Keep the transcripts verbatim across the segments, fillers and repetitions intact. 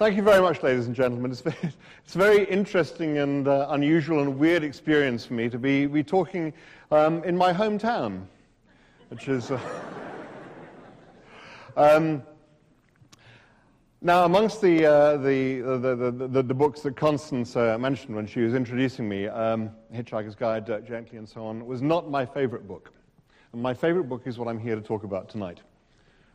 Thank you very much, ladies and gentlemen. It's, it's a very interesting and uh, unusual and weird experience for me to be, be talking um, in my hometown, which is... Uh, um, now, amongst the, uh, the, the, the, the, the books that Constance uh, mentioned when she was introducing me, um, Hitchhiker's Guide, Dirk Gently, and so on, was not my favorite book. And my favorite book is what I'm here to talk about tonight.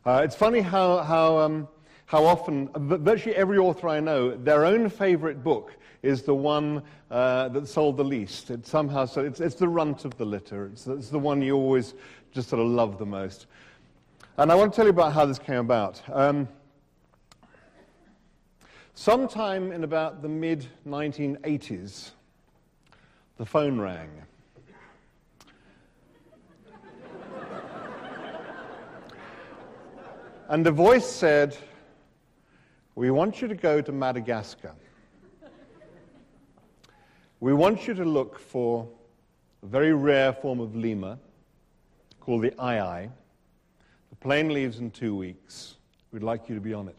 Uh, it's funny how... how um, How often, virtually every author I know, their own favorite book is the one uh, that sold the least. It somehow, so it's, it's the runt of the litter. It's, it's the one you always just sort of love the most. And I want to tell you about how this came about. Um, sometime in about the mid nineteen eighties, the phone rang. And the voice said, "We want you to go to Madagascar. We want you to look for a very rare form of lemur called the aye-aye. The plane leaves in two weeks. We'd like you to be on it."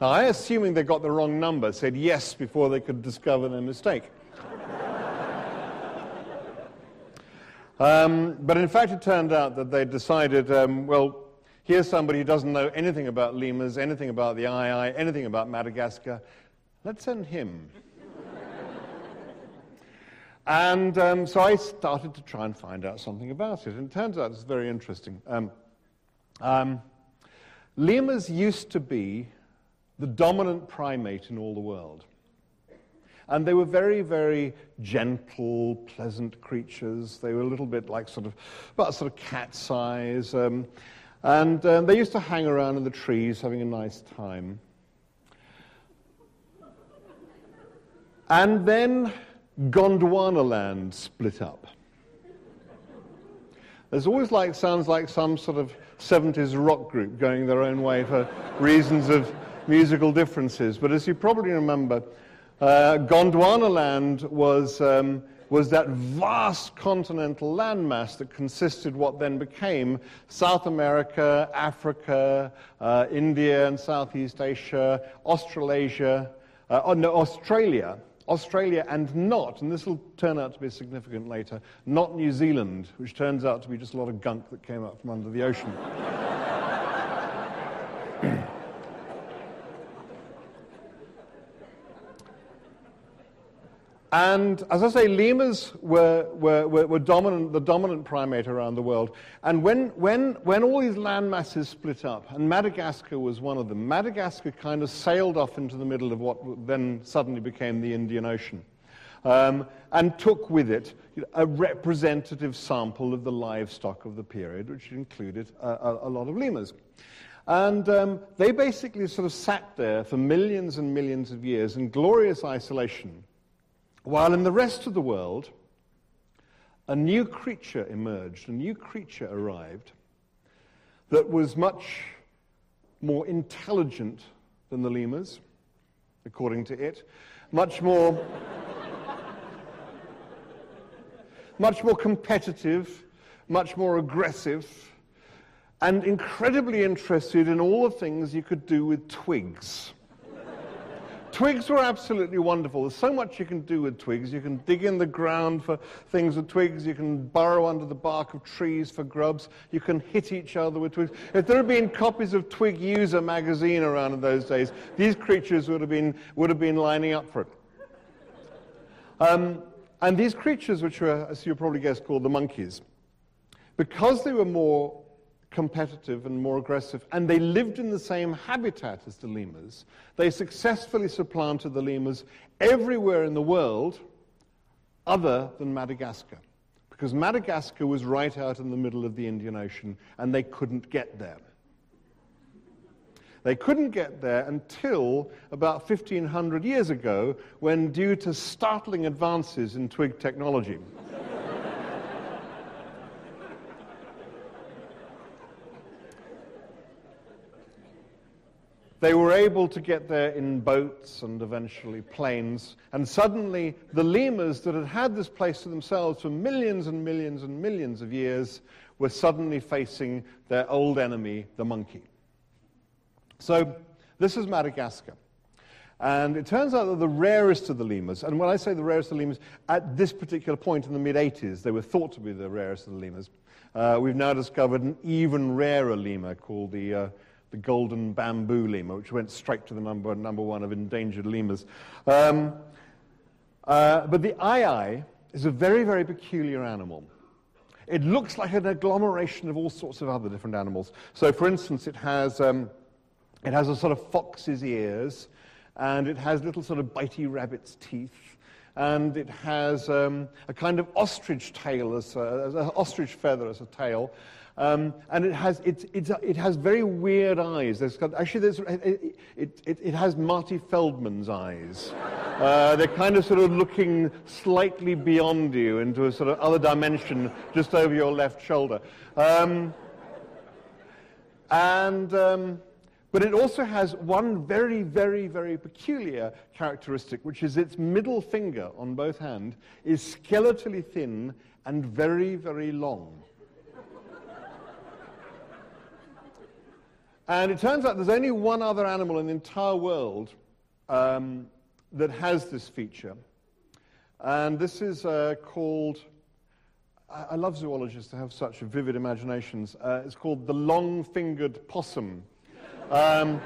Now, I, assuming they got the wrong number, said yes before they could discover their mistake. um, but in fact, it turned out that they decided, um, well, here's somebody who doesn't know anything about lemurs, anything about the aye-aye, anything about Madagascar. Let's send him. and um, so I started to try and find out something about it. And it turns out it's very interesting. Um, um, lemurs used to be the dominant primate in all the world. And they were very, very gentle, pleasant creatures. They were a little bit like sort of, about sort of cat size. Um, And um, they used to hang around in the trees having a nice time. And then Gondwanaland split up. There's always like, sounds like some sort of seventies rock group going their own way for reasons of musical differences. But as you probably remember, uh, Gondwanaland was... Um, was that vast continental landmass that consisted what then became South America, Africa, uh, India and Southeast Asia, Australasia, uh, oh, no, Australia, Australia and not, and this will turn out to be significant later, not New Zealand, which turns out to be just a lot of gunk that came up from under the ocean. And as I say, lemurs were, were, were, were dominant, the dominant primate around the world. And when, when, when all these land masses split up, and Madagascar was one of them, Madagascar kind of sailed off into the middle of what then suddenly became the Indian Ocean, um, and took with it a representative sample of the livestock of the period, which included a, a, a lot of lemurs. And um, they basically sort of sat there for millions and millions of years in glorious isolation, while in the rest of the world, a new creature emerged, a new creature arrived that was much more intelligent than the lemurs, according to it, much more, much more competitive, much more aggressive, and incredibly interested in all the things you could do with twigs. Twigs were absolutely wonderful. There's so much you can do with twigs. You can dig in the ground for things with twigs. You can burrow under the bark of trees for grubs. You can hit each other with twigs. If there had been copies of Twig User magazine around in those days, these creatures would have been, would have been lining up for it. Um, and these creatures, which were, as you probably guessed, called the monkeys, because they were more competitive and more aggressive, and they lived in the same habitat as the lemurs, they successfully supplanted the lemurs everywhere in the world other than Madagascar, because Madagascar was right out in the middle of the Indian Ocean, and they couldn't get there. They couldn't get there until about fifteen hundred years ago, when, due to startling advances in twig technology, they were able to get there in boats and eventually planes, and suddenly the lemurs that had had this place to themselves for millions and millions and millions of years were suddenly facing their old enemy, the monkey. So this is Madagascar. And it turns out that the rarest of the lemurs, and when I say the rarest of the lemurs, at this particular point in the mid eighties, they were thought to be the rarest of the lemurs. Uh, we've now discovered an even rarer lemur called the, uh, the golden bamboo lemur, which went straight to the number, number one of endangered lemurs. Um, uh, but the aye-aye is a very, very peculiar animal. It looks like an agglomeration of all sorts of other different animals. So, for instance, it has, um, it has a sort of fox's ears, and it has little sort of bitey rabbit's teeth, and it has um, a kind of ostrich tail, as, a, as an ostrich feather as a tail, um, and it has it's, it's a, it has very weird eyes. There's got, actually, there's, it, it, it, it has Marty Feldman's eyes. Uh, they're kind of sort of looking slightly beyond you into a sort of other dimension just over your left shoulder. Um, and... Um, But it also has one very, very, very peculiar characteristic, which is its middle finger on both hands is skeletally thin and very, very long. And it turns out there's only one other animal in the entire world um, that has this feature. And this is uh, called... I, I love zoologists that have such vivid imaginations. Uh, it's called the long-fingered possum. Um,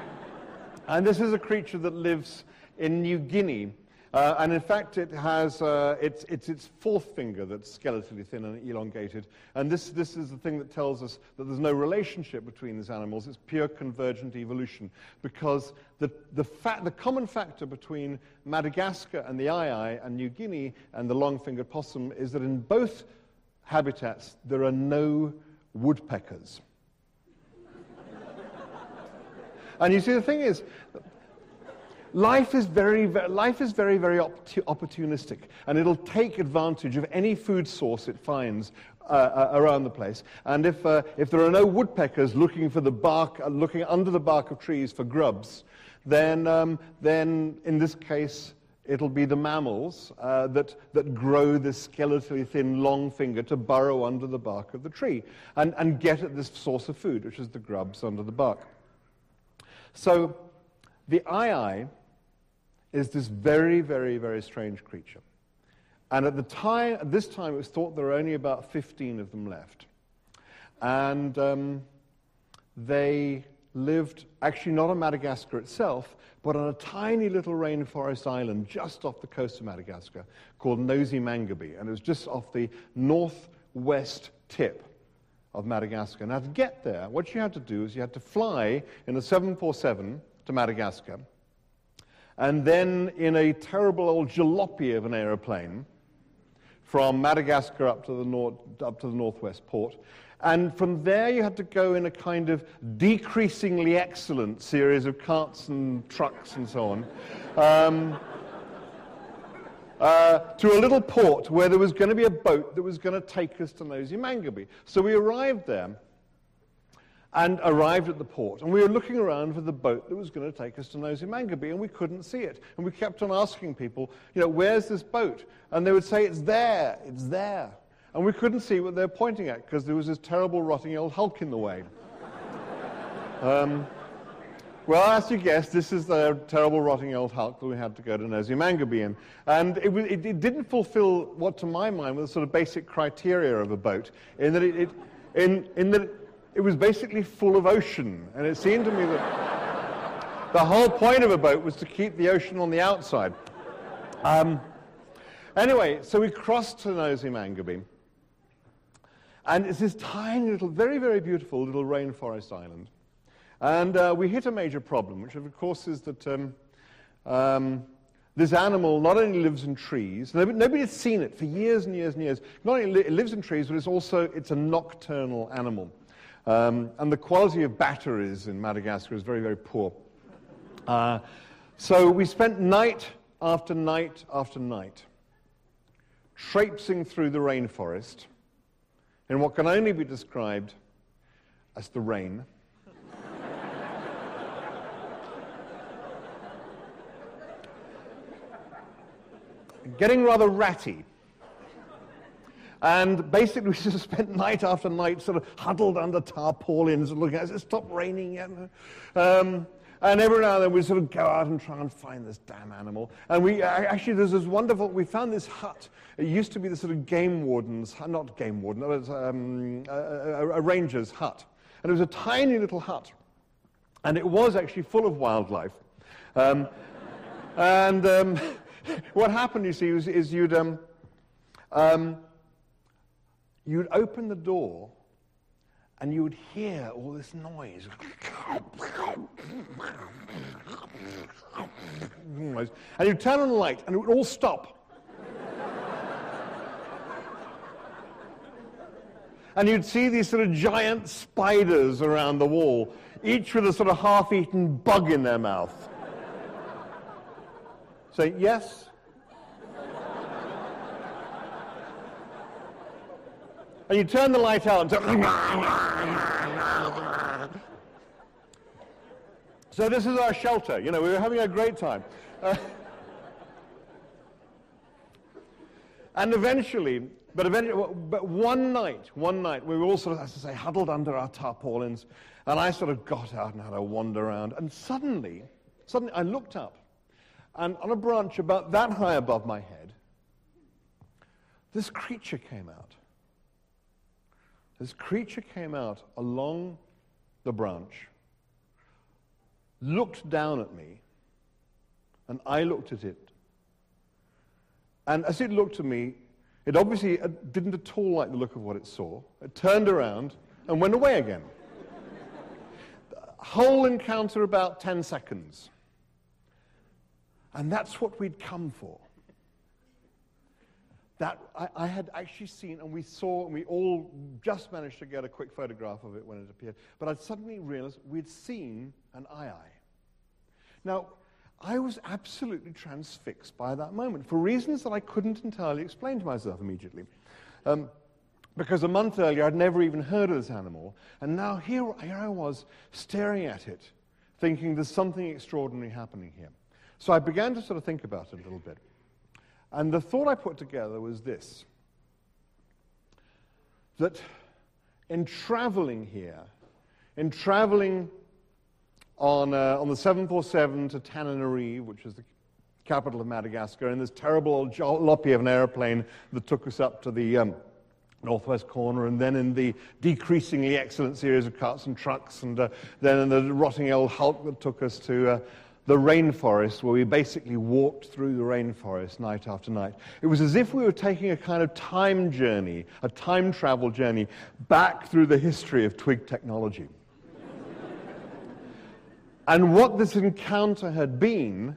and this is a creature that lives in New Guinea, uh, and in fact it has, uh, it's, it's its fourth finger that's skeletally thin and elongated, and this, this is the thing that tells us that there's no relationship between these animals. It's pure convergent evolution, because the, the, fa the common factor between Madagascar and the aye-aye and New Guinea and the long-fingered possum is that in both habitats there are no woodpeckers. And you see, the thing is, life is very, very, life is very, very opportunistic, and it'll take advantage of any food source it finds uh, uh, around the place. And if uh, if there are no woodpeckers looking for the bark, uh, looking under the bark of trees for grubs, then um, then in this case, it'll be the mammals uh, that, that grow this skeletally thin long finger to burrow under the bark of the tree and, and get at this source of food, which is the grubs under the bark. So, the aye-aye is this very, very, very strange creature. And at the time, at this time, it was thought there were only about fifteen of them left. And um, they lived, actually not on Madagascar itself, but on a tiny little rainforest island just off the coast of Madagascar called Nosy Mangabe. And it was just off the northwest tip of Madagascar. Now, to get there, what you had to do is you had to fly in a seven forty-seven to Madagascar, and then in a terrible old jalopy of an aeroplane from Madagascar up to the north, up to the northwest port, and from there you had to go in a kind of decreasingly excellent series of carts and trucks and so on. Um, Uh, to a little port where there was going to be a boat that was going to take us to Nosy Mangabe. So we arrived there and arrived at the port, and we were looking around for the boat that was going to take us to Nosy Mangabe, and we couldn't see it. And we kept on asking people, you know, where's this boat? And they would say, it's there, it's there. And we couldn't see what they were pointing at because there was this terrible rotting old hulk in the way. um, Well, as you guessed, this is the terrible rotting old hulk that we had to go to Nosy Mangabe in. And it, was, it, it didn't fulfill what, to my mind, was the sort of basic criteria of a boat, in that it, it, in, in that it was basically full of ocean. And it seemed to me that the whole point of a boat was to keep the ocean on the outside. Um, anyway, so we crossed to Nosy Mangabe. And it's this tiny little, very, very beautiful little rainforest island. And uh, we hit a major problem, which of course is that um, um, this animal not only lives in trees, nobody, nobody had seen it for years and years and years. Not only li it lives in trees, but it's also, it's a nocturnal animal. Um, and the quality of batteries in Madagascar is very, very poor. Uh, so we spent night after night after night traipsing through the rainforest in what can only be described as the rain. Getting rather ratty. And basically, we just spent night after night sort of huddled under tarpaulins and looking at it, stop raining yet. Um, And every now and then we sort of go out and try and find this damn animal. And we actually, there's this wonderful, we found this hut. It used to be the sort of game warden's, not game warden, it was um, a, a, a ranger's hut. And it was a tiny little hut. And it was actually full of wildlife. Um, and um, what happened, you see, is, is you'd, um, um, you'd open the door and you would hear all this noise. And you'd turn on the light, and it would all stop. And you'd see these sort of giant spiders around the wall, each with a sort of half-eaten bug in their mouth. Say, yes? And you turn the light out and say, so this is our shelter. You know, we were having a great time. Uh, and eventually, but eventually, but one night, one night, we were all sort of, as I say, huddled under our tarpaulins, and I sort of got out and had a wander around, and suddenly, suddenly I looked up, and on a branch about that high above my head, this creature came out. This creature came out along the branch, looked down at me, and I looked at it. And as it looked at me, it obviously didn't at all like the look of what it saw. It turned around and went away again. The whole encounter about ten seconds. And that's what we'd come for. That I, I had actually seen, and we saw, and we all just managed to get a quick photograph of it when it appeared, but I'd suddenly realized we'd seen an aye-aye. Now, I was absolutely transfixed by that moment, for reasons that I couldn't entirely explain to myself immediately. Um, because a month earlier, I'd never even heard of this animal, and now here, here I was, staring at it, thinking there's something extraordinary happening here. So I began to sort of think about it a little bit. And the thought I put together was this, that in traveling here, in traveling on, uh, on the seven forty-seven to Tananarive, which is the capital of Madagascar, in this terrible old jalopy of an airplane that took us up to the um, northwest corner, and then in the decreasingly excellent series of carts and trucks, and uh, then in the rotting old hulk that took us to uh, the rainforest, where we basically walked through the rainforest night after night. It was as if we were taking a kind of time journey, a time travel journey, back through the history of twig technology. And what this encounter had been,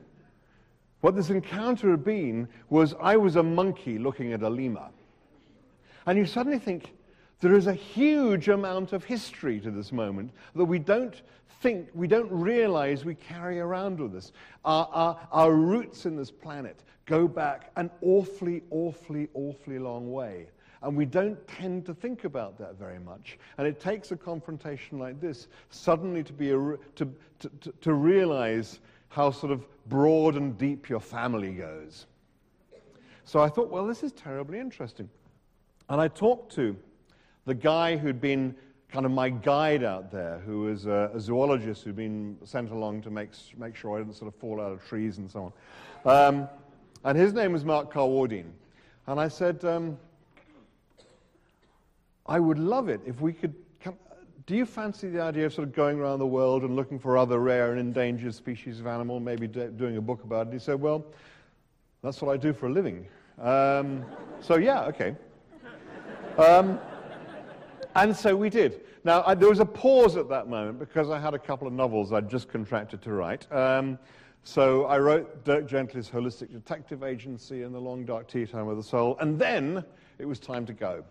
what this encounter had been, was I was a monkey looking at a lemur. And you suddenly think, there is a huge amount of history to this moment that we don't think, we don't realize we carry around with us. Our, our, our roots in this planet go back an awfully, awfully, awfully long way. And we don't tend to think about that very much. And it takes a confrontation like this suddenly to, be a, to, to, to, to realize how sort of broad and deep your family goes. So I thought, well, this is terribly interesting. And I talked to the guy who'd been kind of my guide out there, who was a, a zoologist who'd been sent along to make, make sure I didn't sort of fall out of trees and so on. Um, and his name was Mark Carwardine. And I said, um, I would love it if we could come, do you fancy the idea of sort of going around the world and looking for other rare and endangered species of animal, maybe do, doing a book about it? He said, well, that's what I do for a living. Um, so yeah, okay. Um, And so we did. Now, I, there was a pause at that moment because I had a couple of novels I'd just contracted to write. Um, so I wrote Dirk Gently's Holistic Detective Agency and The Long Dark Tea Time of the Soul, and then it was time to go.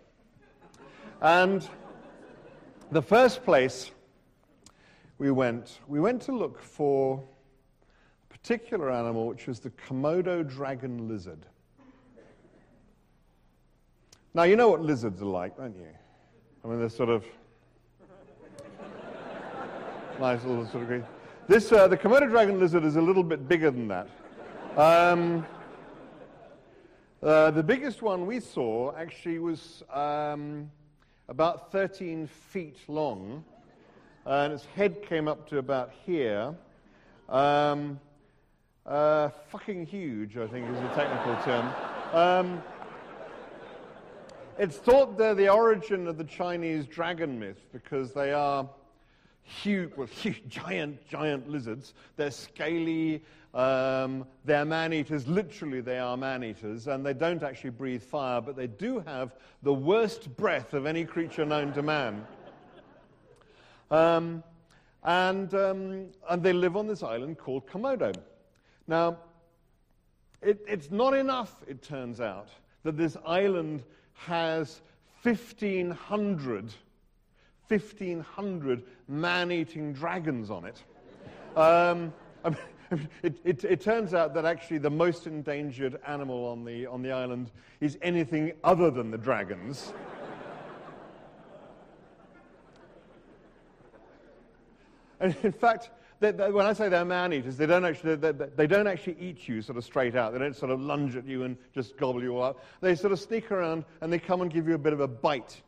And the first place we went, we went to look for a particular animal, which was the Komodo dragon lizard. Now, you know what lizards are like, don't you? I mean, they're sort of nice little sort of green. This, uh, the Komodo dragon lizard is a little bit bigger than that. Um, uh, the biggest one we saw actually was um, about thirteen feet long, and its head came up to about here, Um, uh, fucking huge, I think, is a technical term. Um, it's thought they're the origin of the Chinese dragon myth because they are huge, well, huge, giant, giant lizards. They're scaly. Um, they're man-eaters. Literally, they are man-eaters, and they don't actually breathe fire, but they do have the worst breath of any creature known to man. Um, and, um, and they live on this island called Komodo. Now, it, it's not enough, it turns out, that this island has fifteen hundred man-eating dragons on it. Um, I mean, It, it, it turns out that actually the most endangered animal on the, on the island is anything other than the dragons. And in fact, they, they, when I say they're man-eaters, they don't, actually, they, they, they don't actually eat you sort of straight out. They don't sort of lunge at you and just gobble you all up. They sort of sneak around and they come and give you a bit of a bite.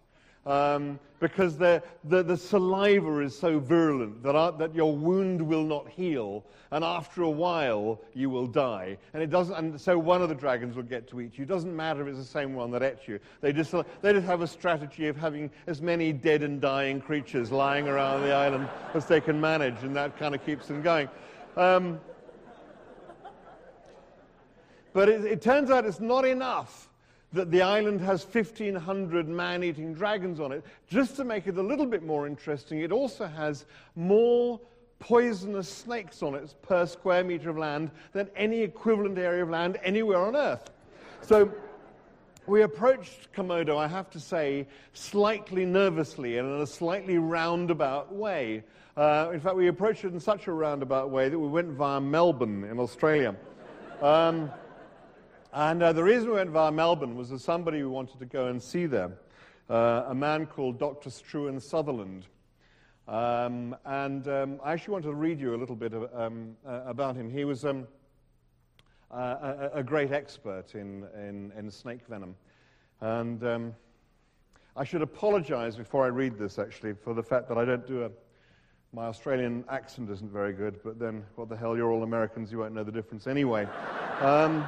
Um, because the, the saliva is so virulent that, our, that your wound will not heal, and after a while you will die. And it doesn't. And so one of the dragons will get to eat you. It doesn't matter if it's the same one that ate you. They just they just have a strategy of having as many dead and dying creatures lying around the island as they can manage, and that kind of keeps them going. Um, but it, it turns out it's not enough that the island has fifteen hundred man-eating dragons on it. Just to make it a little bit more interesting, it also has more poisonous snakes on it per square meter of land than any equivalent area of land anywhere on Earth. So we approached Komodo, I have to say, slightly nervously and in a slightly roundabout way. Uh, in fact, we approached it in such a roundabout way that we went via Melbourne in Australia. Um, And uh, the reason we went via Melbourne was there's somebody we wanted to go and see there, uh, a man called Doctor Struan Sutherland. Um, and um, I actually want to read you a little bit of, um, uh, about him. He was um, uh, a, a great expert in, in, in snake venom. And um, I should apologize before I read this, actually, for the fact that I don't do a... My Australian accent isn't very good, but then, what the hell, you're all Americans, you won't know the difference anyway. Um,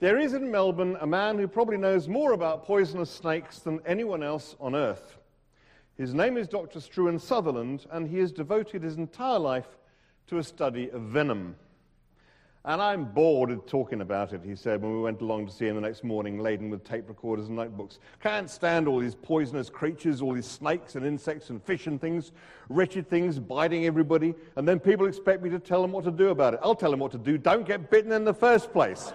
There is in Melbourne a man who probably knows more about poisonous snakes than anyone else on Earth. His name is Doctor Struan Sutherland, and he has devoted his entire life to a study of venom. And I'm bored of talking about it, he said, when we went along to see him the next morning, laden with tape recorders and notebooks. Can't stand all these poisonous creatures, all these snakes and insects and fish and things, wretched things biting everybody, and then people expect me to tell them what to do about it. I'll tell them what to do. Don't get bitten in the first place.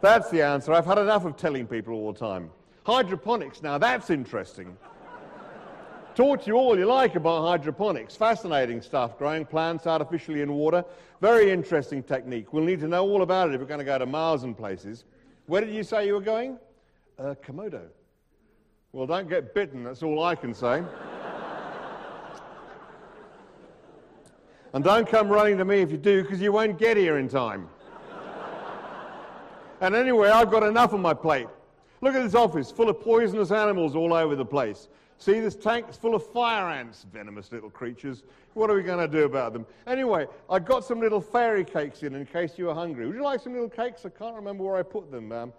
That's the answer. I've had enough of telling people all the time. Hydroponics, now that's interesting. Talk to you all you like about hydroponics. Fascinating stuff, growing plants artificially in water. Very interesting technique. We'll need to know all about it if we're going to go to Mars and places. Where did you say you were going? Uh, Komodo. Well, don't get bitten, that's all I can say. And don't come running to me if you do, because you won't get here in time. And anyway, I've got enough on my plate. Look at this office, full of poisonous animals all over the place. See, this tank's full of fire ants, venomous little creatures. What are we going to do about them? Anyway, I got some little fairy cakes in, in case you were hungry. Would you like some little cakes? I can't remember where I put them, ma'am.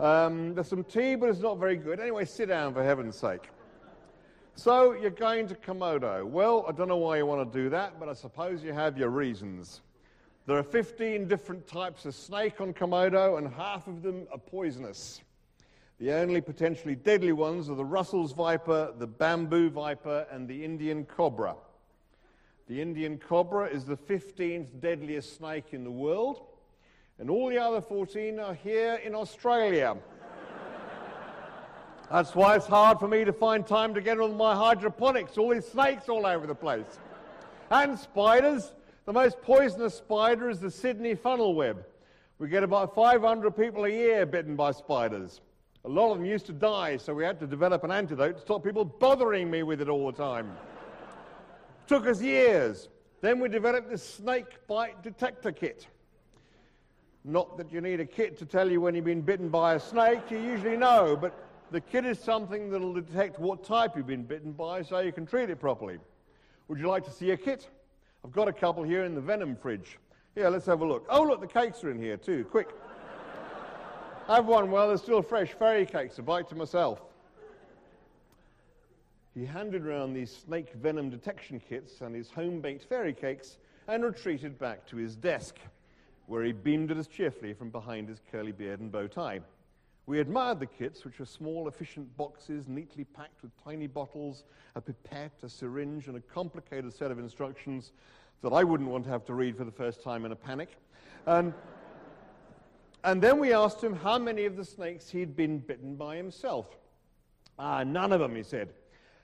Um, there's some tea, but it's not very good. Anyway, sit down, for heaven's sake. So, you're going to Komodo. Well, I don't know why you want to do that, but I suppose you have your reasons. There are fifteen different types of snake on Komodo, and half of them are poisonous. The only potentially deadly ones are the Russell's Viper, the Bamboo Viper, and the Indian Cobra. The Indian Cobra is the fifteenth deadliest snake in the world, and all the other fourteen are here in Australia. That's why it's hard for me to find time to get on my hydroponics, all these snakes all over the place. And spiders. The most poisonous spider is the Sydney funnel web. We get about five hundred people a year bitten by spiders. A lot of them used to die, so we had to develop an antidote to stop people bothering me with it all the time. Took us years. Then we developed this snake bite detector kit. Not that you need a kit to tell you when you've been bitten by a snake, you usually know, but the kit is something that'll detect what type you've been bitten by so you can treat it properly. Would you like to see a kit? I've got a couple here in the venom fridge. Here, let's have a look. Oh, look, the cakes are in here too, quick. Have one while they're still fresh. Fairy cakes, a bite to myself. He handed round these snake venom detection kits and his home-baked fairy cakes and retreated back to his desk, where he beamed at us cheerfully from behind his curly beard and bow tie. We admired the kits, which were small, efficient boxes, neatly packed with tiny bottles, a pipette, a syringe, and a complicated set of instructions that I wouldn't want to have to read for the first time in a panic. And, and then we asked him how many of the snakes he'd been bitten by himself. Ah, none of them, he said.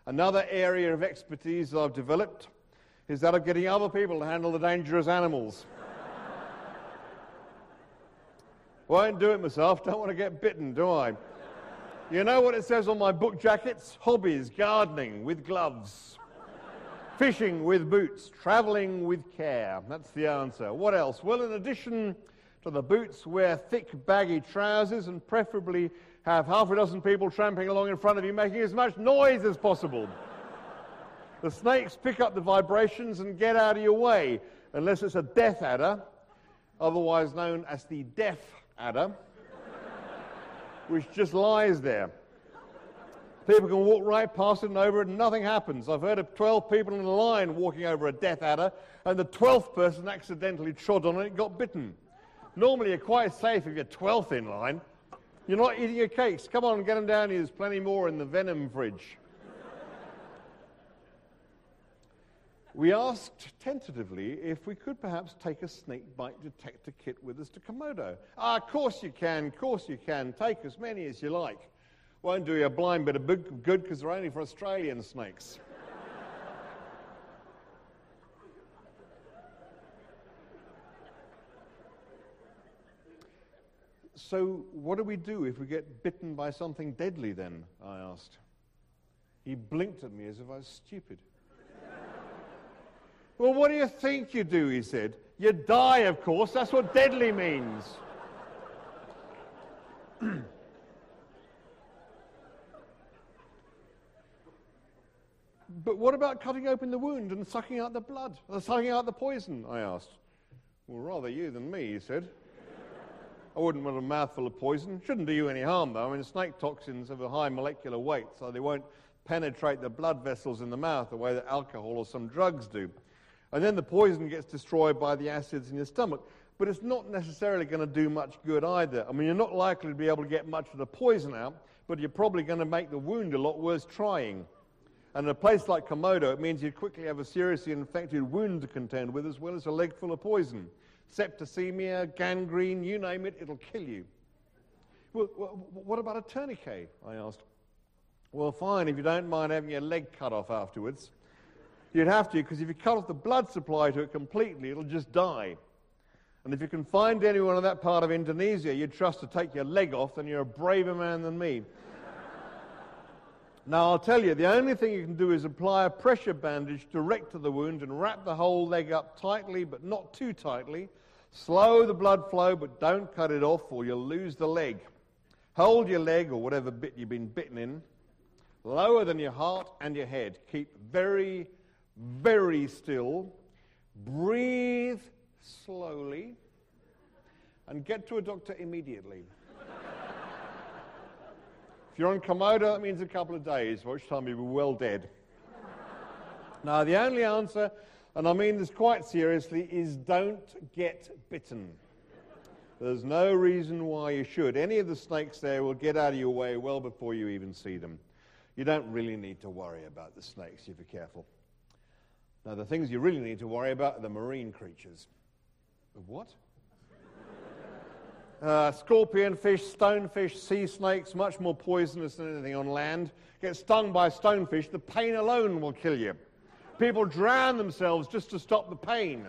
Another area of expertise that I've developed is that of getting other people to handle the dangerous animals. Won't do it myself, don't want to get bitten, do I? You know what it says on my book jackets? Hobbies, gardening with gloves, fishing with boots, travelling with care. That's the answer. What else? Well, in addition to the boots, wear thick, baggy trousers and preferably have half a dozen people tramping along in front of you making as much noise as possible. The snakes pick up the vibrations and get out of your way, unless it's a deaf adder, otherwise known as the deaf adder, which just lies there. People can walk right past it and over it and nothing happens. I've heard of twelve people in a line walking over a death adder and the twelfth person accidentally trod on it and got bitten. Normally you're quite safe if you're twelfth in line. You're not eating your cakes. Come on, get them down here. There's plenty more in the venom fridge. We asked tentatively if we could perhaps take a snake bite detector kit with us to Komodo. Ah, of course you can, of course you can. Take as many as you like. Won't do you a blind bit of good because they're only for Australian snakes. So what do we do if we get bitten by something deadly then, I asked. He blinked at me as if I was stupid. Well, what do you think you do, he said. You die, of course. That's what deadly means. But what about cutting open the wound and sucking out the blood, or sucking out the poison, I asked. Well, rather you than me, he said. I wouldn't want a mouthful of poison. Shouldn't do you any harm, though. I mean, snake toxins have a high molecular weight, so they won't penetrate the blood vessels in the mouth the way that alcohol or some drugs do. And then the poison gets destroyed by the acids in your stomach. But it's not necessarily going to do much good either. I mean, you're not likely to be able to get much of the poison out, but you're probably going to make the wound a lot worse trying. And in a place like Komodo, it means you'd quickly have a seriously infected wound to contend with as well as a leg full of poison. Septicemia, gangrene, you name it, it'll kill you. Well, what about a tourniquet, I asked. Well, fine, if you don't mind having your leg cut off afterwards. You'd have to, because if you cut off the blood supply to it completely, it'll just die. And if you can find anyone in that part of Indonesia you'd trust to take your leg off, then you're a braver man than me. Now, I'll tell you, the only thing you can do is apply a pressure bandage direct to the wound and wrap the whole leg up tightly, but not too tightly. Slow the blood flow, but don't cut it off, or you'll lose the leg. Hold your leg, or whatever bit you've been bitten in, lower than your heart and your head. Keep very, very still. Breathe slowly. And get to a doctor immediately. If you're on Komodo, that means a couple of days, by which time you'll be well dead. Now, the only answer, and I mean this quite seriously, is don't get bitten. There's no reason why you should. Any of the snakes there will get out of your way well before you even see them. You don't really need to worry about the snakes if you're careful. Now, the things you really need to worry about are the marine creatures. What? Uh, scorpion fish, stonefish, sea snakes, much more poisonous than anything on land. Get stung by a stonefish, the pain alone will kill you. People drown themselves just to stop the pain.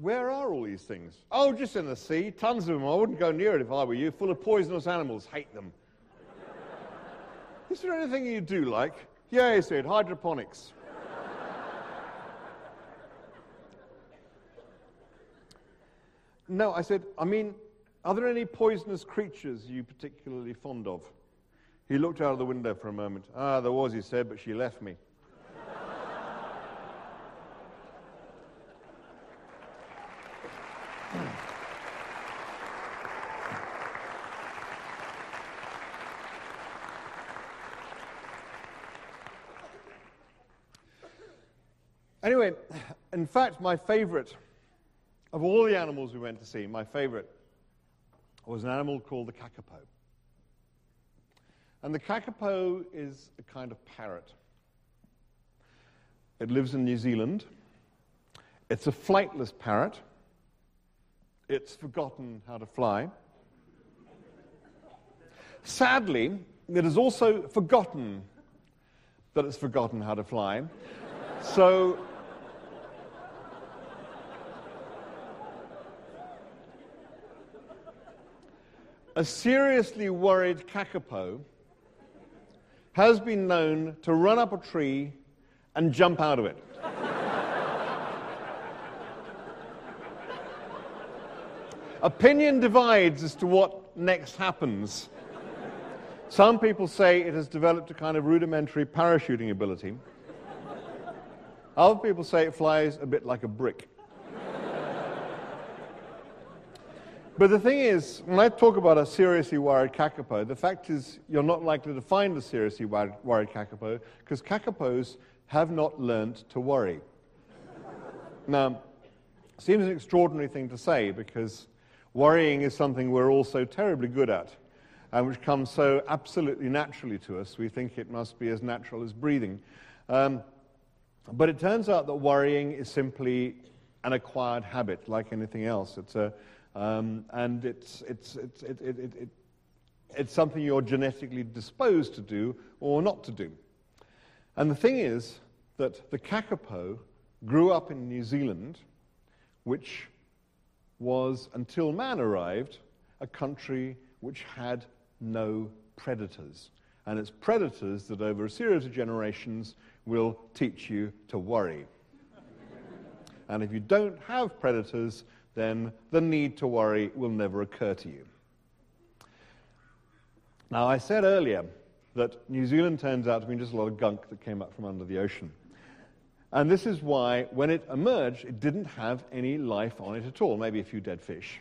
Where are all these things? Oh, just in the sea. Tons of them. I wouldn't go near it if I were you. Full of poisonous animals. Hate them. Is there anything you do like? Yeah, he said, hydroponics. No, I said, I mean, are there any poisonous creatures you particularly fond of? He looked out of the window for a moment. Ah, there was, he said, but she left me. Anyway, in fact, my favorite of all the animals we went to see, my favorite was an animal called the kakapo. And the kakapo is a kind of parrot. It lives in New Zealand. It's a flightless parrot. It's forgotten how to fly. Sadly, it has also forgotten that it's forgotten how to fly. So a seriously worried kakapo has been known to run up a tree and jump out of it. Opinion divides as to what next happens. Some people say it has developed a kind of rudimentary parachuting ability. Other people say it flies a bit like a brick. But the thing is, when I talk about a seriously worried kakapo, the fact is you're not likely to find a seriously worried kakapo because kakapos have not learnt to worry. Now, it seems an extraordinary thing to say because worrying is something we're all so terribly good at and which comes so absolutely naturally to us. We think it must be as natural as breathing. Um, but it turns out that worrying is simply an acquired habit like anything else. It's a Um, and it's, it's, it's, it, it, it, it, it's something you're genetically disposed to do or not to do. And the thing is that the kakapo grew up in New Zealand, which was, until man arrived, a country which had no predators. And it's predators that over a series of generations will teach you to worry. And if you don't have predators, then the need to worry will never occur to you. Now, I said earlier that New Zealand turns out to be just a lot of gunk that came up from under the ocean. And this is why, when it emerged, it didn't have any life on it at all, maybe a few dead fish.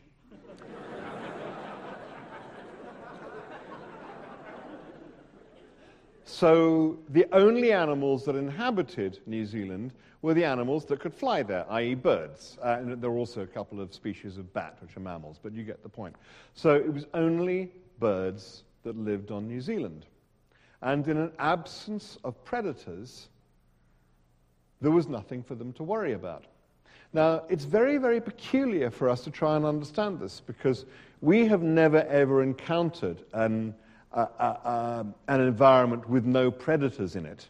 So the only animals that inhabited New Zealand were the animals that could fly there, that is birds. Uh, and there were also a couple of species of bat, which are mammals, but you get the point. So it was only birds that lived on New Zealand. And in an absence of predators, there was nothing for them to worry about. Now, it's very, very peculiar for us to try and understand this, because we have never, ever encountered an Uh, uh, uh, an environment with no predators in it.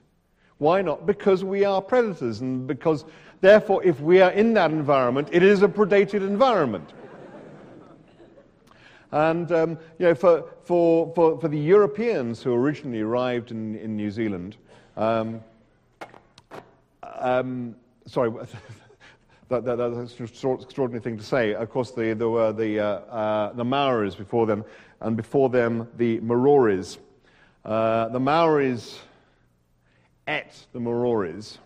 Why not? Because we are predators, and because, therefore, if we are in that environment, it is a predated environment. And, um, you know, for, for, for, for the Europeans who originally arrived in, in New Zealand, um, um, sorry, That, that, that's an extraordinary thing to say. Of course, the, there were the, uh, uh, the Maoris before them, and before them, the Mororis. Uh, the Maoris ate the Mororis,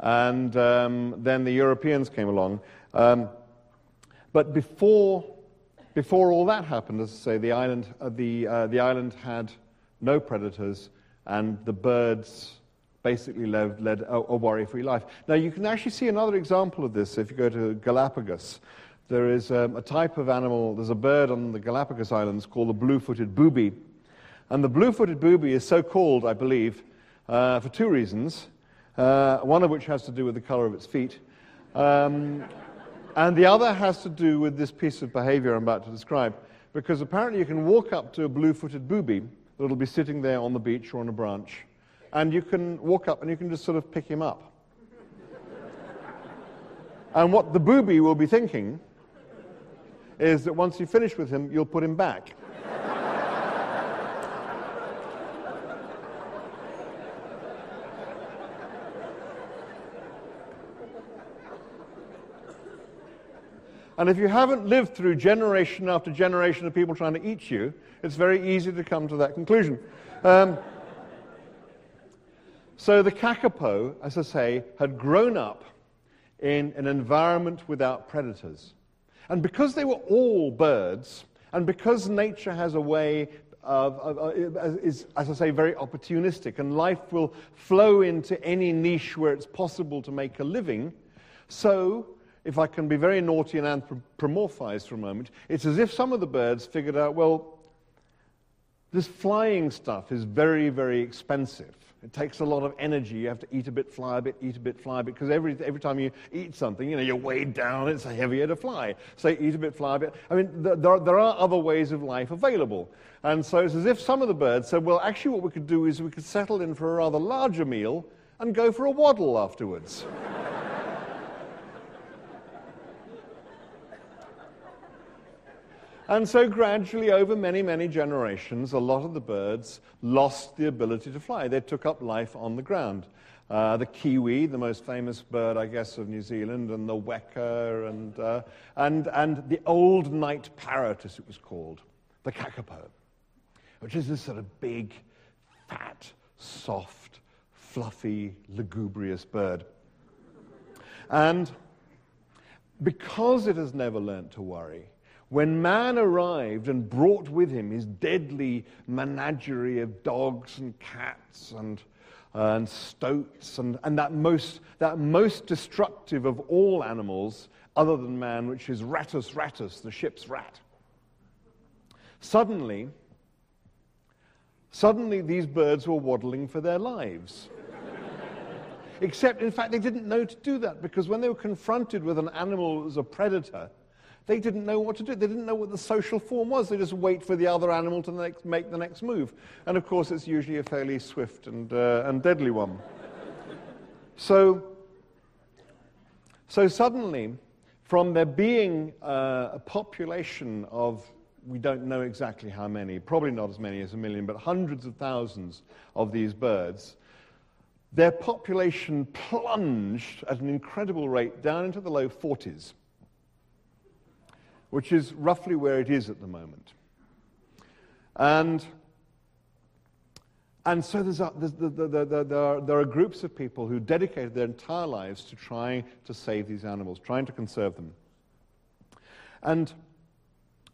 and um, then the Europeans came along. Um, but before, before all that happened, as I say, the island, uh, the, uh, the island had no predators, and the birds basically led, led a, a worry-free life. Now, you can actually see another example of this if you go to Galapagos. There is um, a type of animal, there's a bird on the Galapagos Islands called the blue-footed booby. And the blue-footed booby is so called, I believe, uh, for two reasons, uh, one of which has to do with the color of its feet, um, and the other has to do with this piece of behavior I'm about to describe, because apparently you can walk up to a blue-footed booby that'll be sitting there on the beach or on a branch, and you can walk up and you can just sort of pick him up. And what the booby will be thinking is that once you finish with him, you'll put him back. And if you haven't lived through generation after generation of people trying to eat you, it's very easy to come to that conclusion. Um, so the kakapo, as I say, had grown up in an environment without predators. And because they were all birds, and because nature has a way of, of, of, is, as I say, very opportunistic, and life will flow into any niche where it's possible to make a living, so, if I can be very naughty and anthropomorphized for a moment, it's as if some of the birds figured out, well, this flying stuff is very, very expensive. It takes a lot of energy. You have to eat a bit, fly a bit, eat a bit, fly a bit, because every, every time you eat something, you know, you're weighed down, it's heavier to fly. So you eat a bit, fly a bit. I mean, th there, are, there are other ways of life available. And so it's as if some of the birds said, well, actually what we could do is we could settle in for a rather larger meal and go for a waddle afterwards. And so gradually, over many, many generations, a lot of the birds lost the ability to fly. They took up life on the ground. Uh, the kiwi, the most famous bird, I guess, of New Zealand, and the weka, and, uh, and, and the old night parrot, as it was called, the kakapo, which is this sort of big, fat, soft, fluffy, lugubrious bird. And because it has never learnt to worry, when man arrived and brought with him his deadly menagerie of dogs and cats and, uh, and stoats and, and that, most, that most destructive of all animals other than man, which is Rattus rattus, the ship's rat. Suddenly, suddenly these birds were waddling for their lives. Except, in fact, they didn't know to do that, because when they were confronted with an animal that was a predator, they didn't know what to do. They didn't know what the social form was. They just wait for the other animal to next, make the next move. And of course, it's usually a fairly swift and, uh, and deadly one. so, so suddenly, from there being uh, a population of, we don't know exactly how many, probably not as many as a million, but hundreds of thousands of these birds, their population plunged at an incredible rate down into the low forties. Which is roughly where it is at the moment. And, and so there's a, there's, there, there, there, there, are, there are groups of people who dedicated their entire lives to trying to save these animals, trying to conserve them. And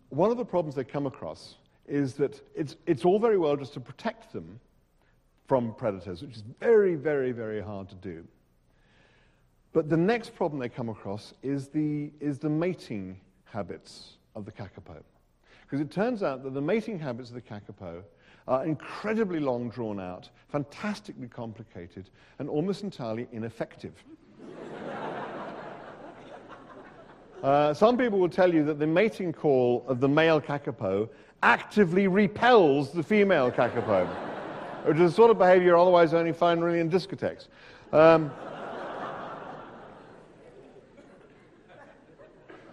one of the problems they come across is that it's, it's all very well just to protect them from predators, which is very, very, very hard to do. But the next problem they come across is the, is the mating habits of the kakapo. Because it turns out that the mating habits of the kakapo are incredibly long drawn out, fantastically complicated, and almost entirely ineffective. uh, some people will tell you that the mating call of the male kakapo actively repels the female kakapo, which is the sort of behavior you otherwise only find really in discotheques. Um,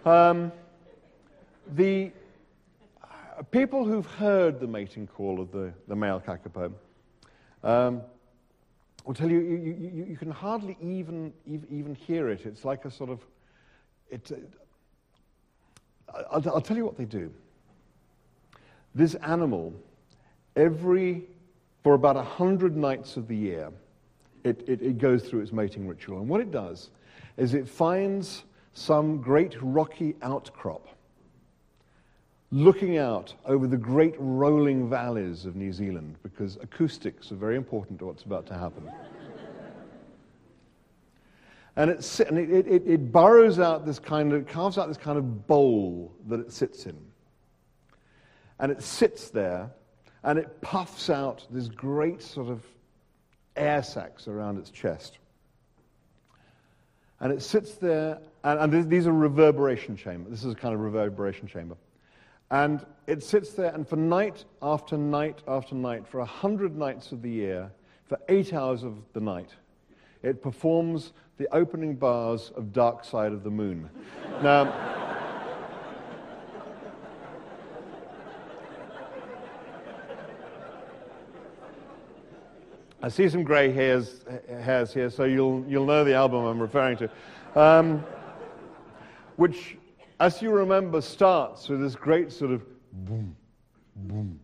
um, The uh, people who've heard the mating call of the, the male kakapo um, will tell you you, you you can hardly even even hear it. It's like a sort of it. Uh, I'll, I'll tell you what they do. This animal, every for about a hundred nights of the year, it, it it goes through its mating ritual, and what it does is it finds some great rocky outcrop, looking out over the great rolling valleys of New Zealand, because acoustics are very important to what's about to happen. and it, and it, it, it burrows out this kind of, carves out this kind of bowl that it sits in. And it sits there, and it puffs out this great sort of air sacs around its chest. And it sits there, and, and these are reverberation chambers. This is a kind of reverberation chamber. And it sits there, and for night after night after night, for a hundred nights of the year, for eight hours of the night, it performs the opening bars of Dark Side of the Moon. Now, I see some grey hairs, hairs here, so you'll, you'll know the album I'm referring to, um, which as you remember, starts with this great sort of boom, boom,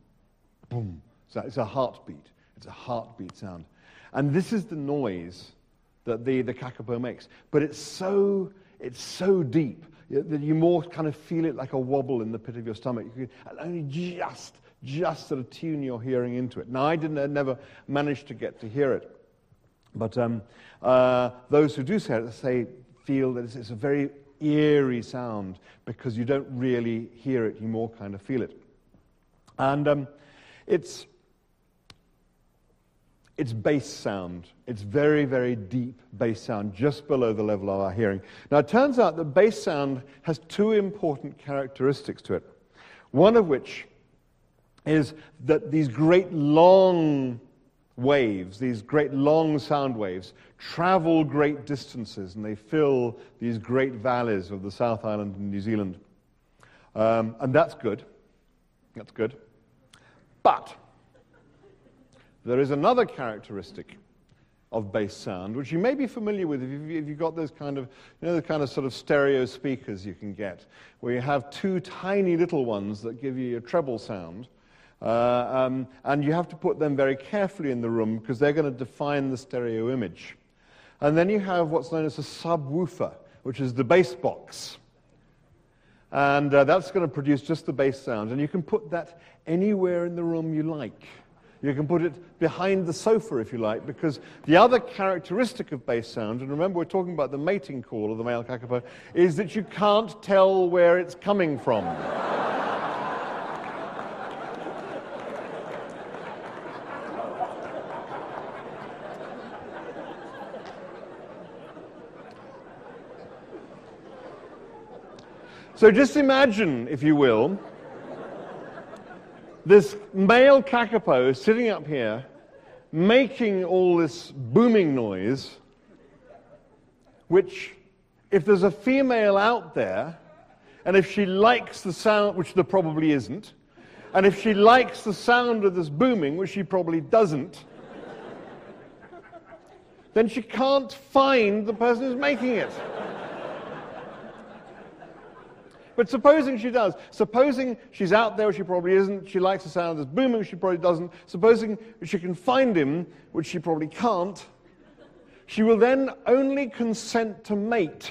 boom. So it's a heartbeat. It's a heartbeat sound. And this is the noise that the, the kakapo makes. But it's so, it's so deep that you more kind of feel it like a wobble in the pit of your stomach. You can only just, just sort of tune your hearing into it. Now, I didn't, I never managed to get to hear it. But um, uh, those who do say it, say, feel that it's, it's a very eerie sound because you don't really hear it. You more kind of feel it. And um, it's... It's bass sound. It's very, very deep bass sound, just below the level of our hearing. Now, it turns out that bass sound has two important characteristics to it, one of which is that these great long waves, these great long sound waves, travel great distances, and they fill these great valleys of the South Island and New Zealand. Um, and that's good. That's good. But there is another characteristic of bass sound, which you may be familiar with if you've, if you've got those kind of, you know, the kind of sort of stereo speakers you can get, where you have two tiny little ones that give you a treble sound, uh, um, and you have to put them very carefully in the room because they're going to define the stereo image. And then you have what's known as a subwoofer, which is the bass box. And uh, that's going to produce just the bass sound, and you can put that anywhere in the room you like. You can put it behind the sofa, if you like, because the other characteristic of bass sound, and remember we're talking about the mating call of the male kakapo, is that you can't tell where it's coming from. So just imagine, if you will, this male kakapo sitting up here making all this booming noise, which, if there's a female out there, and if she likes the sound, which there probably isn't, and if she likes the sound of this booming, which she probably doesn't, then she can't find the person who's making it. But supposing she does, supposing she's out there, she probably isn't, she likes the sound of this booming, she probably doesn't, supposing she can find him, which she probably can't, she will then only consent to mate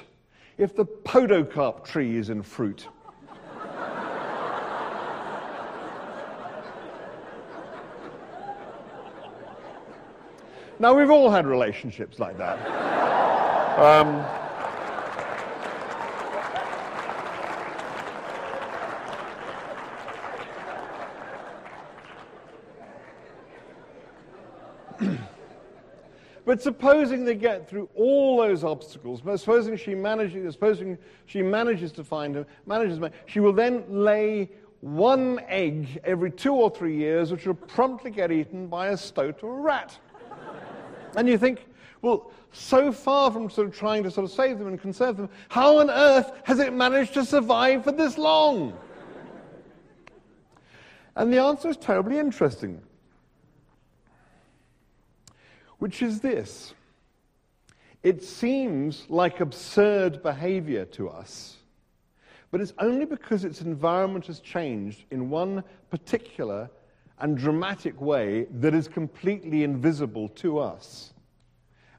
if the podocarp tree is in fruit. Now, we've all had relationships like that. Um, But supposing they get through all those obstacles, supposing she manages, supposing she manages to find him, manages, she will then lay one egg every two or three years, which will promptly get eaten by a stoat or a rat. And you think, well, so far from sort of trying to sort of save them and conserve them, how on earth has it managed to survive for this long? And the answer is terribly interesting, which is this. It seems like absurd behavior to us, but it's only because its environment has changed in one particular and dramatic way that is completely invisible to us.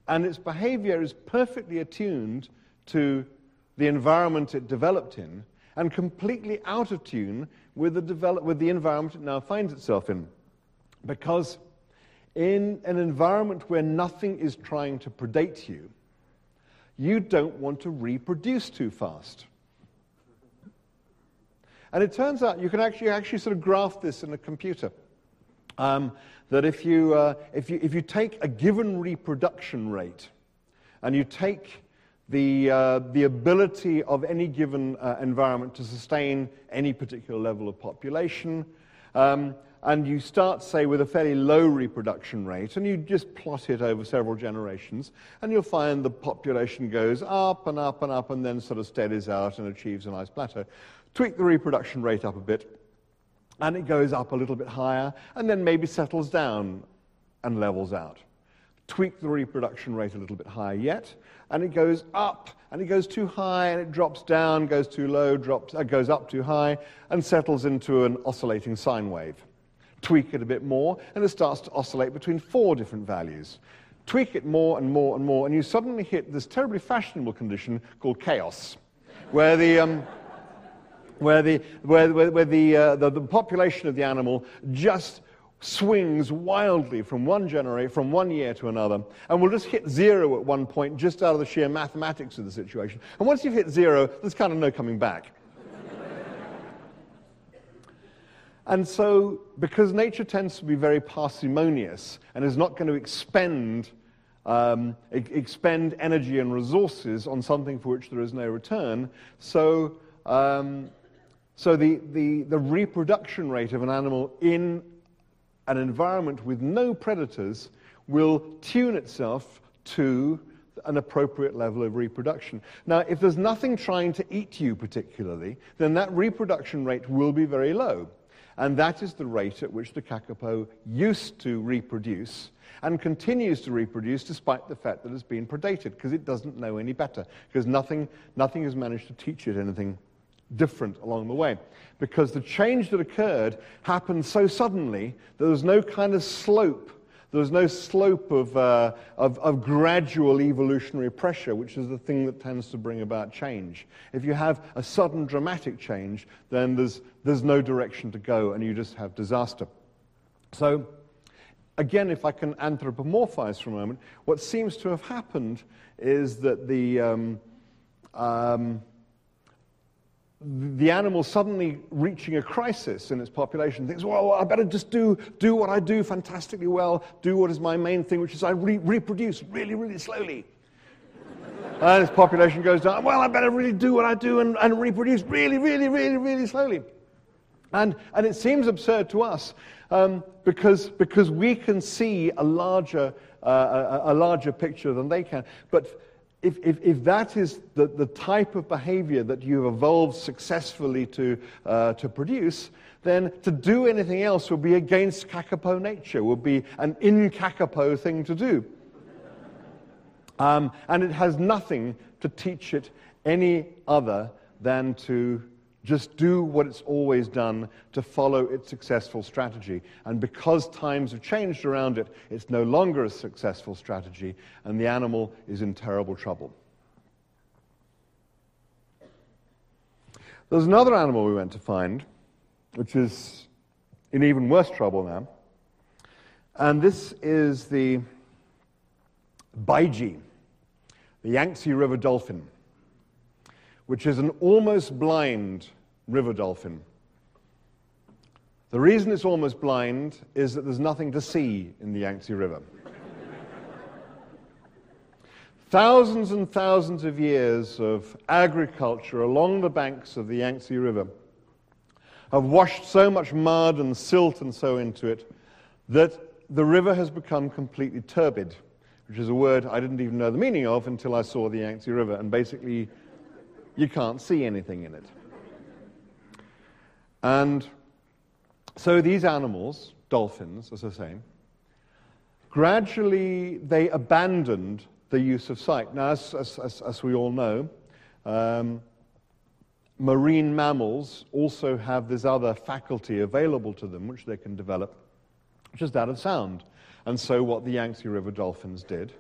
And its behavior is perfectly attuned to the environment it developed in and completely out of tune with the, develop- with the environment it now finds itself in. Because in an environment where nothing is trying to predate you, you don't want to reproduce too fast. And it turns out you can actually actually sort of graph this in a computer. Um, that if you uh, if you if you take a given reproduction rate, and you take the uh, the ability of any given uh, environment to sustain any particular level of population. Um, And you start, say, with a fairly low reproduction rate, and you just plot it over several generations, and you'll find the population goes up and up and up, and then sort of steadies out and achieves a nice plateau. Tweak the reproduction rate up a bit, and it goes up a little bit higher, and then maybe settles down and levels out. tweak the reproduction rate a little bit higher yet, and it goes up, and it goes too high, and it drops down, goes too low, drops, uh, goes up too high, and settles into an oscillating sine wave. Tweak it a bit more, and it starts to oscillate between four different values. Tweak it more and more and more, and you suddenly hit this terribly fashionable condition called chaos, where the... Um, where the, where, where, where the, uh, the, the population of the animal just swings wildly from one genera- from one year to another, and will just hit zero at one point just out of the sheer mathematics of the situation. And once you've hit zero, there's kind of no coming back. And so, because nature tends to be very parsimonious and is not going to expend um, e- expend energy and resources on something for which there is no return, so... Um, so the, the, the reproduction rate of an animal in an environment with no predators will tune itself to an appropriate level of reproduction. Now, if there's nothing trying to eat you particularly, then that reproduction rate will be very low. And that is the rate at which the kakapo used to reproduce and continues to reproduce despite the fact that it's been predated, because it doesn't know any better, because nothing, nothing has managed to teach it anything different along the way, because the change that occurred happened so suddenly that there was no kind of slope. There was no slope of, uh, of, of gradual evolutionary pressure, which is the thing that tends to bring about change. If you have a sudden dramatic change, then there's, there's no direction to go, and you just have disaster. So, again, if I can anthropomorphize for a moment, what seems to have happened is that the... Um, um, the animal suddenly reaching a crisis in its population thinks, well, I better just do do what I do fantastically well, do what is my main thing, which is I re- reproduce really, really slowly. And its population goes down, well, I better really do what I do and, and reproduce really, really, really, really slowly. And, and it seems absurd to us um, because, because we can see a larger, uh, a, a larger picture than they can. But If, if, if that is the, the type of behavior that you've evolved successfully to, uh, to produce, then to do anything else would be against kakapo nature, would be an in-kakapo thing to do. Um, and it has nothing to teach it any other than to just do what it's always done, to follow its successful strategy. And because times have changed around it, it's no longer a successful strategy, and the animal is in terrible trouble. There's another animal we went to find, which is in even worse trouble now. And this is the Baiji, the Yangtze River dolphin, which is an almost blind river dolphin. The reason it's almost blind is that there's nothing to see in the Yangtze River. Thousands and thousands of years of agriculture along the banks of the Yangtze River have washed so much mud and silt and so into it that the river has become completely turbid, which is a word I didn't even know the meaning of until I saw the Yangtze River, and basically you can't see anything in it. And so these animals, dolphins, as I say, gradually they abandoned the use of sight. Now, as, as, as we all know, um, marine mammals also have this other faculty available to them, which they can develop, which is that of sound. And so what the Yangtze River dolphins did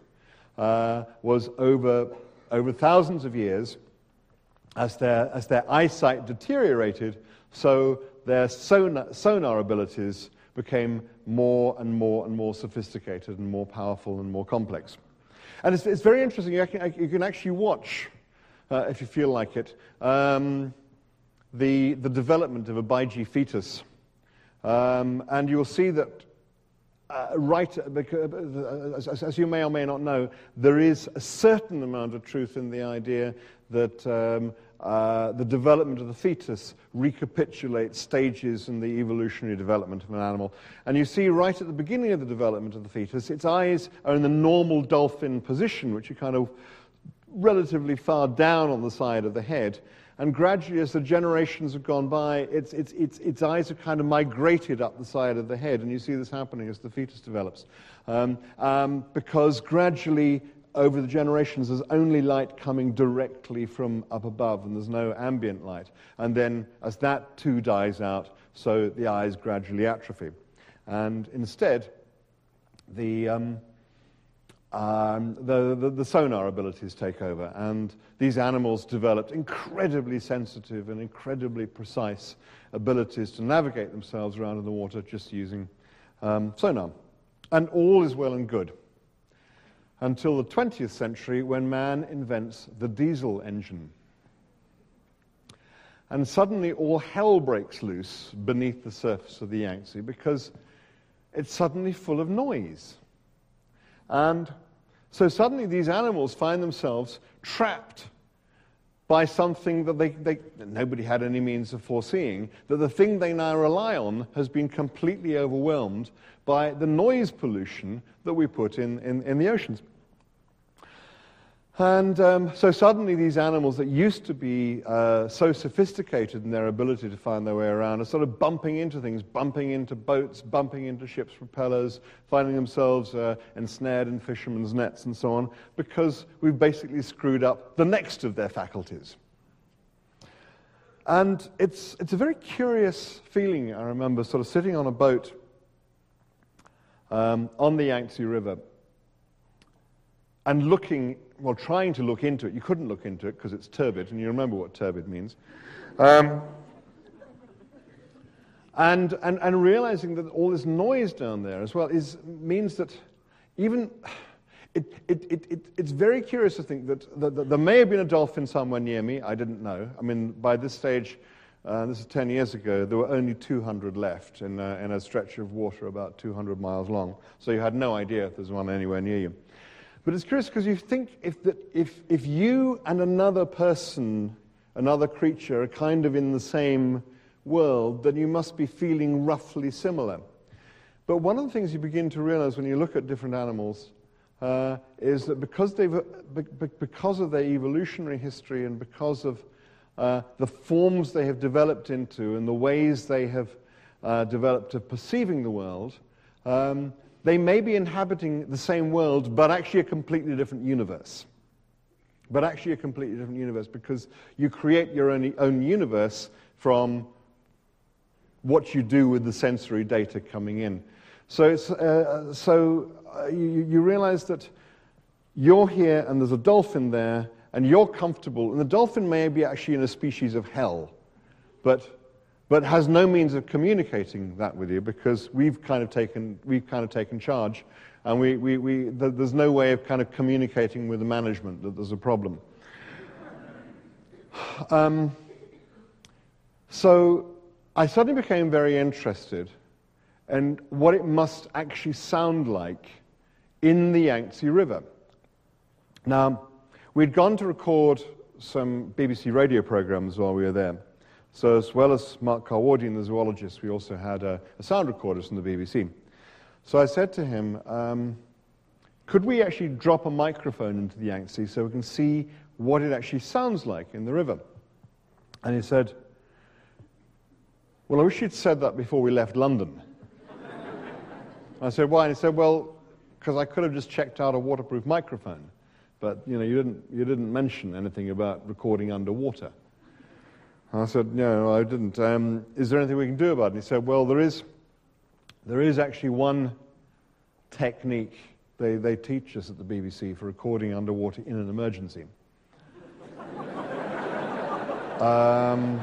uh, was over, over thousands of years, As their, as their eyesight deteriorated, so their sonar, sonar abilities became more and more and more sophisticated and more powerful and more complex. And it's, it's very interesting. You can, you can actually watch, uh, if you feel like it, um, the, the development of a Baiji fetus. Um, and you'll see that, uh, right, because, as, as you may or may not know, there is a certain amount of truth in the idea that um, uh, the development of the fetus recapitulates stages in the evolutionary development of an animal. And you see right at the beginning of the development of the fetus, its eyes are in the normal dolphin position, which are kind of relatively far down on the side of the head. and gradually, as the generations have gone by, its, its, its, its eyes have kind of migrated up the side of the head, and you see this happening as the fetus develops. Um, um, because gradually, over the generations, there's only light coming directly from up above, and there's no ambient light. And then, as that too dies out, so the eyes gradually atrophy. And instead, the... Um, Um, the, the, the sonar abilities take over, and these animals developed incredibly sensitive and incredibly precise abilities to navigate themselves around in the water just using um, sonar. And all is well and good until the twentieth century, when man invents the diesel engine. And suddenly all hell breaks loose beneath the surface of the Yangtze, because it's suddenly full of noise. And so suddenly these animals find themselves trapped by something that they, they, nobody had any means of foreseeing, that the thing they now rely on has been completely overwhelmed by the noise pollution that we put in, in, in the oceans. And um, so suddenly these animals that used to be uh, so sophisticated in their ability to find their way around are sort of bumping into things, bumping into boats, bumping into ships' propellers, finding themselves uh, ensnared in fishermen's nets and so on, because we've basically screwed up the next of their faculties. And it's, it's a very curious feeling. I remember sort of sitting on a boat um, on the Yangtze River and looking, well, trying to look into it. You couldn't look into it because it's turbid, and you remember what turbid means. Um, and, and and realizing that all this noise down there as well is means that even it it it, it it's very curious to think that, that, that there may have been a dolphin somewhere near me. I didn't know. I mean, by this stage, uh, this is ten years ago. There were only two hundred left in a, in a stretch of water about two hundred miles long. So you had no idea if there's one anywhere near you. But it's curious because you think if, that, if, if you and another person, another creature, are kind of in the same world, then you must be feeling roughly similar. But one of the things you begin to realize when you look at different animals uh, is that because, they've, because of their evolutionary history and because of uh, the forms they have developed into and the ways they have uh, developed of perceiving the world, um, they may be inhabiting the same world, but actually a completely different universe. But actually a completely different universe, because you create your own, own universe from what you do with the sensory data coming in. So, it's, uh, so uh, you, you realize that you're here, and there's a dolphin there, and you're comfortable, and the dolphin may be actually in a species of hell, but... but has no means of communicating that with you, because we've kind of taken we've kind of taken charge, and we we, we th there's no way of kind of communicating with the management that there's a problem. um, so I suddenly became very interested in what it must actually sound like in the Yangtze River. Now, we'd gone to record some B B C radio programs while we were there. So as well as Mark Carwardine, the zoologist, we also had a, a sound recorder from the B B C. So I said to him, um, could we actually drop a microphone into the Yangtze so we can see what it actually sounds like in the river? And he said, well, I wish you'd said that before we left London. I said, why? And he said, well, because I could have just checked out a waterproof microphone. But, you know, you didn't, you didn't mention anything about recording underwater. I said, no, I didn't. Um, is there anything we can do about it? And he said, well, there is, there is actually one technique they, they teach us at the B B C for recording underwater in an emergency. um,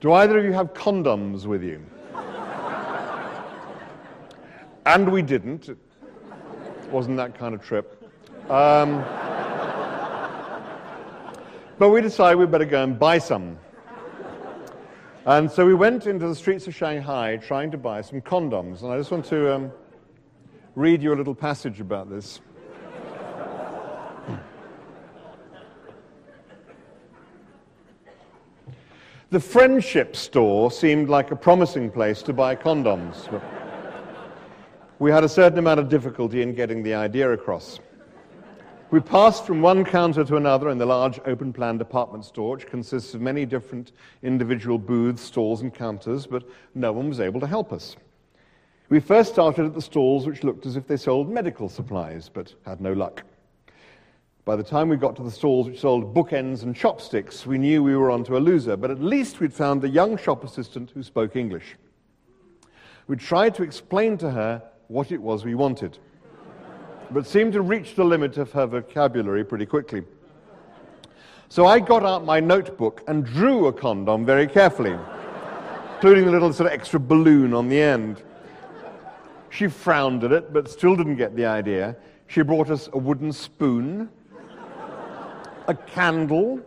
do either of you have condoms with you? And we didn't. It wasn't that kind of trip. Um, But we decided we'd better go and buy some. And so we went into the streets of Shanghai trying to buy some condoms. And I just want to um, read you a little passage about this. The friendship store seemed like a promising place to buy condoms. But we had a certain amount of difficulty in getting the idea across. We passed from one counter to another in the large open-plan department store, which consists of many different individual booths, stalls, and counters, but no one was able to help us. We first started at the stalls which looked as if they sold medical supplies, but had no luck. By the time we got to the stalls which sold bookends and chopsticks, we knew we were onto a loser, but at least we'd found a young shop assistant who spoke English. We tried to explain to her what it was we wanted, but seemed to reach the limit of her vocabulary pretty quickly. So I got out my notebook and drew a condom very carefully, including the little sort of extra balloon on the end. She frowned at it, but still didn't get the idea. She brought us a wooden spoon, a candle,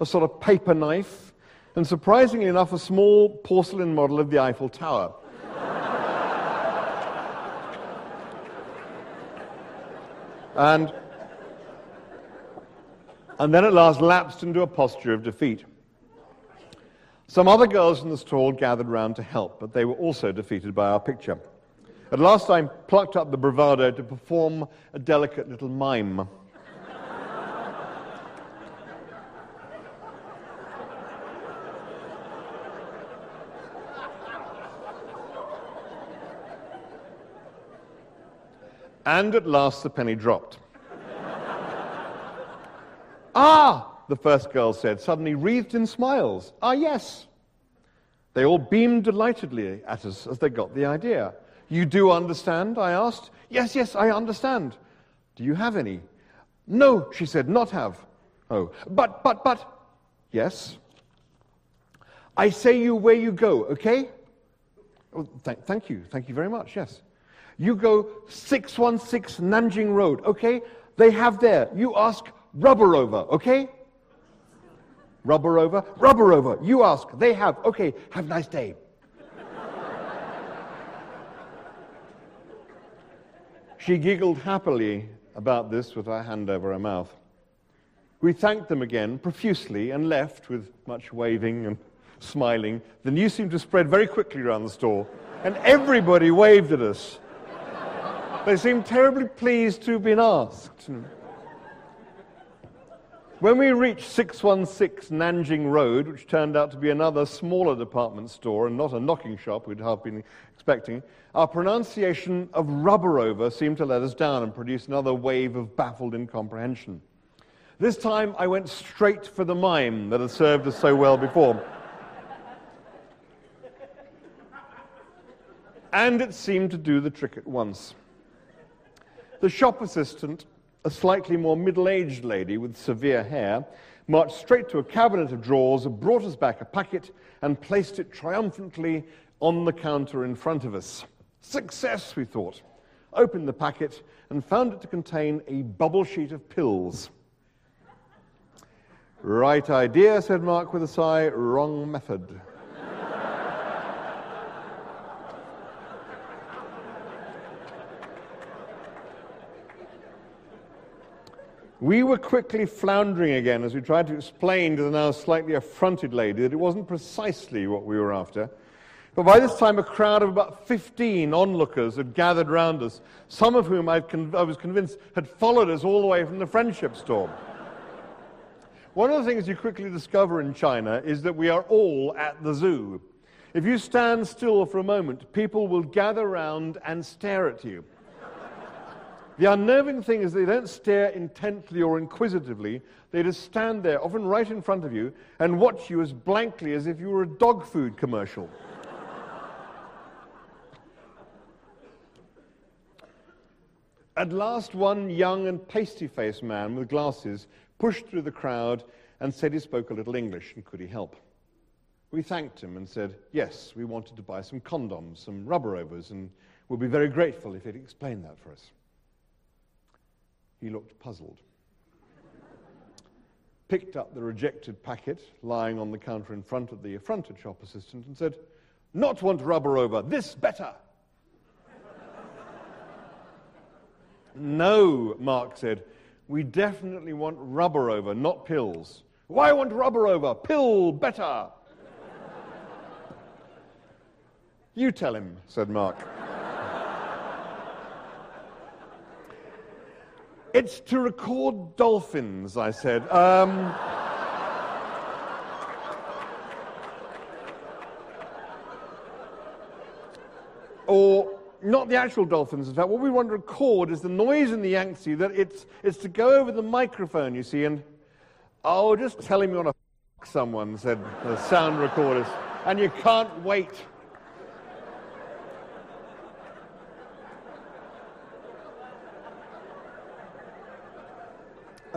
a sort of paper knife, and surprisingly enough, a small porcelain model of the Eiffel Tower. and and then at last lapsed into a posture of defeat. Some other girls in the stall gathered round to help, but they were also defeated by our picture. At last I plucked up the bravado to perform a delicate little mime. And at last the penny dropped. Ah, the first girl said, suddenly wreathed in smiles. Ah, yes. They all beamed delightedly at us as they got the idea. You do understand? I asked. Yes, yes, I understand. Do you have any? No, she said, not have. Oh, but, but, but. Yes. I say you where you go, okay? Oh, th thank you, thank you very much, yes. You go six one six Nanjing Road, okay? They have there. You ask rubber over, okay? Rubber over, rubber over. You ask, they have, okay, have a nice day. She giggled happily about this with her hand over her mouth. We thanked them again profusely and left with much waving and smiling. The news seemed to spread very quickly around the store, and everybody waved at us. They seemed terribly pleased to have been asked. When we reached six one six Nanjing Road, which turned out to be another smaller department store and not a knocking shop we'd half been expecting, our pronunciation of rubber over seemed to let us down and produce another wave of baffled incomprehension. This time I went straight for the mime that had served us so well before. And it seemed to do the trick at once. The shop assistant, a slightly more middle-aged lady with severe hair, marched straight to a cabinet of drawers, brought us back a packet, and placed it triumphantly on the counter in front of us. Success, we thought. Opened the packet and found it to contain a bubble sheet of pills. Right idea, said Mark with a sigh, wrong method. We were quickly floundering again as we tried to explain to the now slightly affronted lady that it wasn't precisely what we were after. But by this time, a crowd of about fifteen onlookers had gathered round us, some of whom I'd con I was convinced had followed us all the way from the friendship storm. One of the things you quickly discover in China is that we are all at the zoo. If you stand still for a moment, people will gather round and stare at you. The unnerving thing is they don't stare intently or inquisitively. They just stand there, often right in front of you, and watch you as blankly as if you were a dog food commercial. At last, one young and pasty-faced man with glasses pushed through the crowd and said he spoke a little English and could he help. We thanked him and said, yes, we wanted to buy some condoms, some rubber overs, and we'll be very grateful if he'd explain that for us. He looked puzzled, picked up the rejected packet lying on the counter in front of the affronted shop assistant and said, not want rubber over, this better. No, Mark said, we definitely want rubber over, not pills. Why want rubber over? Pill better. You tell him, said Mark. It's to record dolphins, I said. Um... or not the actual dolphins, in fact. What we want to record is the noise in the Yangtze, that it's, it's to go over the microphone, you see, and... Oh, just tell him you want to fuck someone, said the sound recorders. And you can't wait.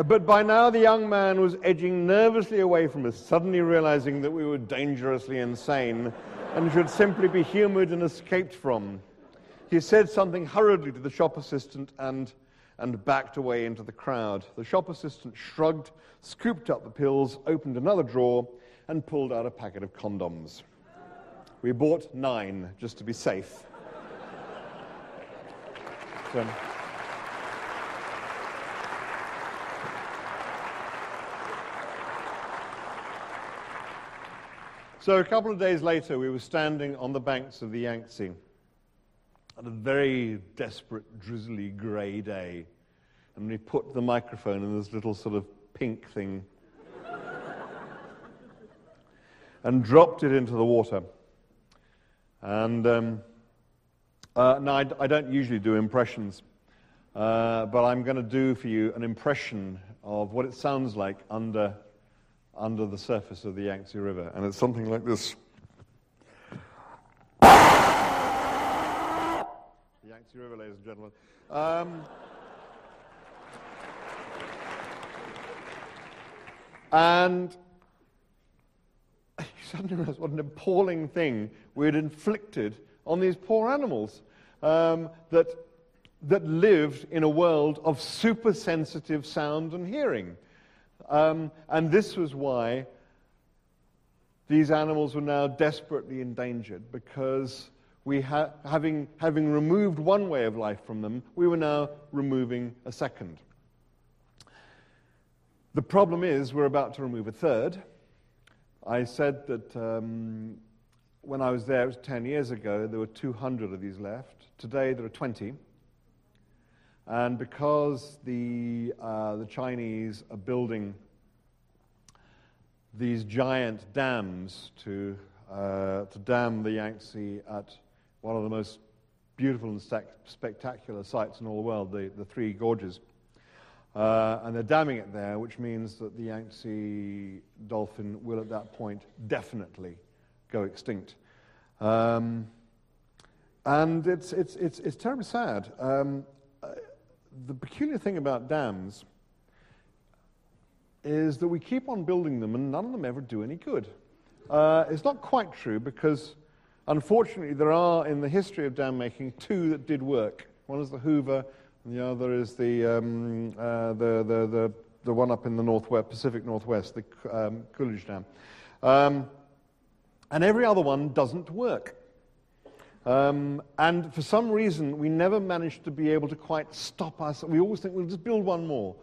But by now the young man was edging nervously away from us, suddenly realizing that we were dangerously insane and should simply be humored and escaped from. He said something hurriedly to the shop assistant and, and backed away into the crowd. The shop assistant shrugged, scooped up the pills, opened another drawer, and pulled out a packet of condoms. We bought nine, just to be safe. So, So a couple of days later, we were standing on the banks of the Yangtze on a very desperate, drizzly, grey day, and we put the microphone in this little sort of pink thing and dropped it into the water. And um, uh, now, I, I don't usually do impressions, uh, but I'm going to do for you an impression of what it sounds like under... under the surface of the Yangtze River, and it's something like this. The Yangtze River, ladies and gentlemen. Um, and you suddenly realize what an appalling thing we had inflicted on these poor animals um, that, that lived in a world of super-sensitive sound and hearing. Um, and this was why these animals were now desperately endangered, because we ha having, having removed one way of life from them, we were now removing a second. The problem is we're about to remove a third. I said that um, when I was there, it was ten years ago, there were two hundred of these left. Today there are twenty. And because the, uh, the Chinese are building these giant dams to, uh, to dam the Yangtze at one of the most beautiful and stac spectacular sites in all the world, the, the Three Gorges, uh, and they're damming it there, which means that the Yangtze dolphin will at that point definitely go extinct. Um, and it's, it's, it's, it's terribly sad. Um, The peculiar thing about dams is that we keep on building them and none of them ever do any good. Uh, it's not quite true, because unfortunately there are, in the history of dam making, two that did work. One is the Hoover and the other is the, um, uh, the, the, the, the one up in the northwest, Pacific Northwest, the um, Coolidge Dam. Um, and every other one doesn't work. Um, and for some reason, we never managed to be able to quite stop us. We always think we'll just build one more.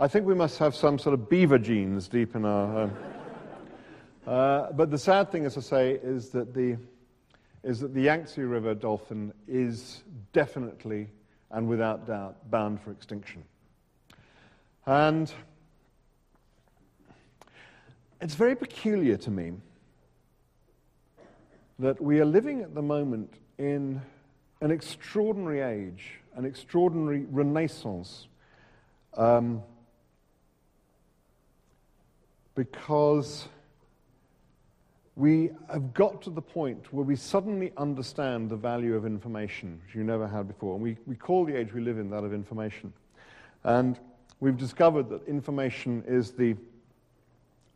I think we must have some sort of beaver genes deep in our... Uh, uh, but the sad thing, as I say, is that the, is that the Yangtze River dolphin is definitely and without doubt bound for extinction. And it's very peculiar to me that we are living at the moment in an extraordinary age, an extraordinary renaissance, um, because we have got to the point where we suddenly understand the value of information, which you never had before. And we, we call the age we live in that of information. And we've discovered that information is the,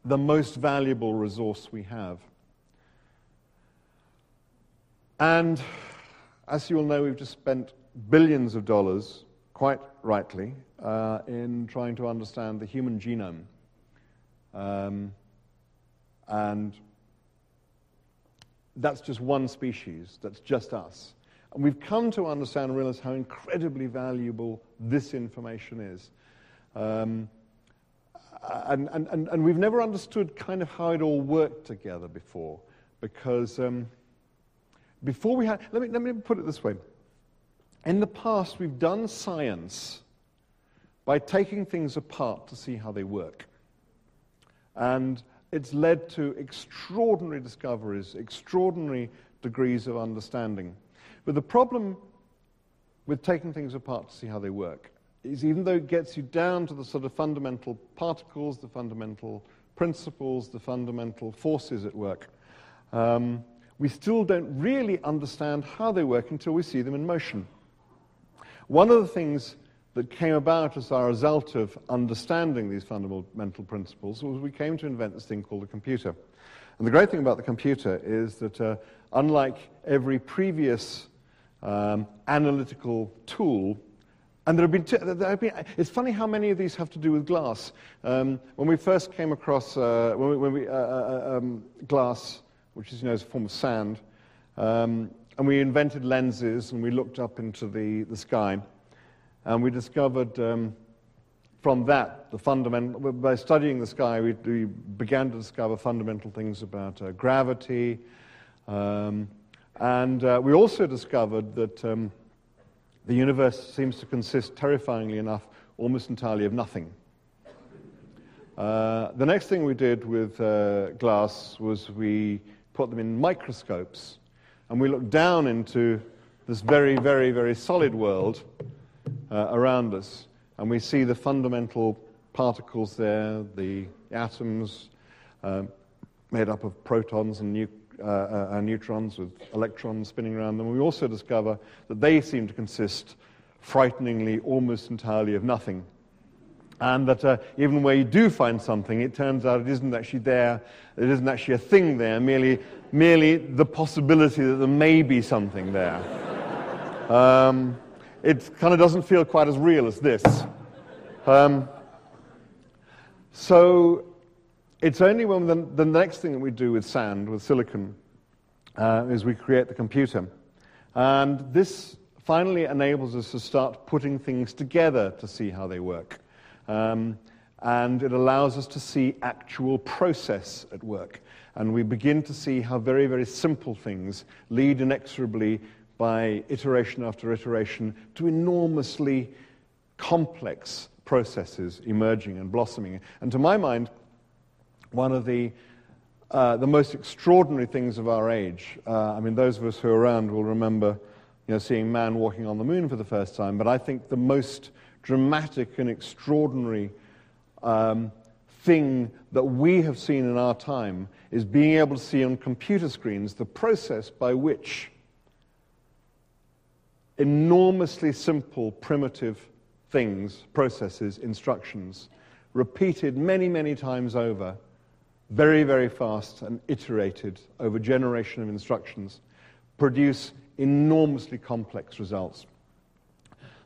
the most valuable resource we have. And as you all know, we've just spent billions of dollars, quite rightly, uh, in trying to understand the human genome. Um, and that's just one species, that's just us. And we've come to understand and realize how incredibly valuable this information is. Um, and, and, and, and we've never understood kind of how it all worked together before, because... Um, Before we had, let me, let me put it this way. In the past, we've done science by taking things apart to see how they work. And it's led to extraordinary discoveries, extraordinary degrees of understanding. But the problem with taking things apart to see how they work is, even though it gets you down to the sort of fundamental particles, the fundamental principles, the fundamental forces at work, um, we still don't really understand how they work until we see them in motion. One of the things that came about as a result of understanding these fundamental principles was we came to invent this thing called a computer. And the great thing about the computer is that uh, unlike every previous um, analytical tool, and there have been, t there have been, it's funny how many of these have to do with glass. Um, when we first came across uh, when we, when we, uh, uh, um, glass, which is, you know, is a form of sand, um, and we invented lenses and we looked up into the, the sky, and we discovered um, from that the fundamental, by studying the sky, we, we began to discover fundamental things about uh, gravity, um, and uh, we also discovered that um, the universe seems to consist, terrifyingly enough, almost entirely of nothing. Uh, the next thing we did with uh, glass was we put them in microscopes, and we looked down into this very, very, very solid world uh, around us, and we see the fundamental particles there, the atoms uh, made up of protons and neutrons. Uh, uh, neutrons with electrons spinning around them. We also discover that they seem to consist frighteningly almost entirely of nothing, and that uh, even where you do find something, it turns out it isn't actually there, it isn't actually a thing there, merely merely the possibility that there may be something there. Um, it kind of doesn't feel quite as real as this. Um, so It's only when the, the next thing that we do with sand, with silicon, uh, is we create the computer. And this finally enables us to start putting things together to see how they work. Um, and it allows us to see actual process at work. And we begin to see how very, very simple things lead inexorably by iteration after iteration to enormously complex processes emerging and blossoming. And to my mind, one of the, uh, the most extraordinary things of our age, uh, I mean, those of us who are around will remember, you know, seeing man walking on the moon for the first time, but I think the most dramatic and extraordinary um, thing that we have seen in our time is being able to see on computer screens the process by which enormously simple, primitive things, processes, instructions, repeated many, many times over, very, very fast and iterated over generation of instructions, produce enormously complex results,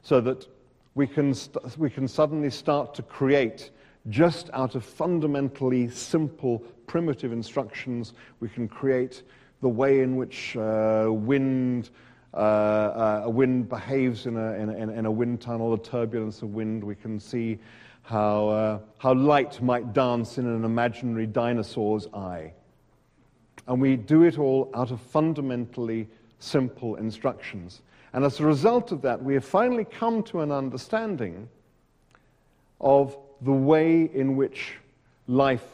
so that we can, st we can suddenly start to create, just out of fundamentally simple, primitive instructions, we can create the way in which uh, wind, uh, uh, a wind behaves in a, in, a, in a wind tunnel, the turbulence of wind. We can see how, uh, how light might dance in an imaginary dinosaur's eye. And we do it all out of fundamentally simple instructions. And as a result of that, we have finally come to an understanding of the way in which life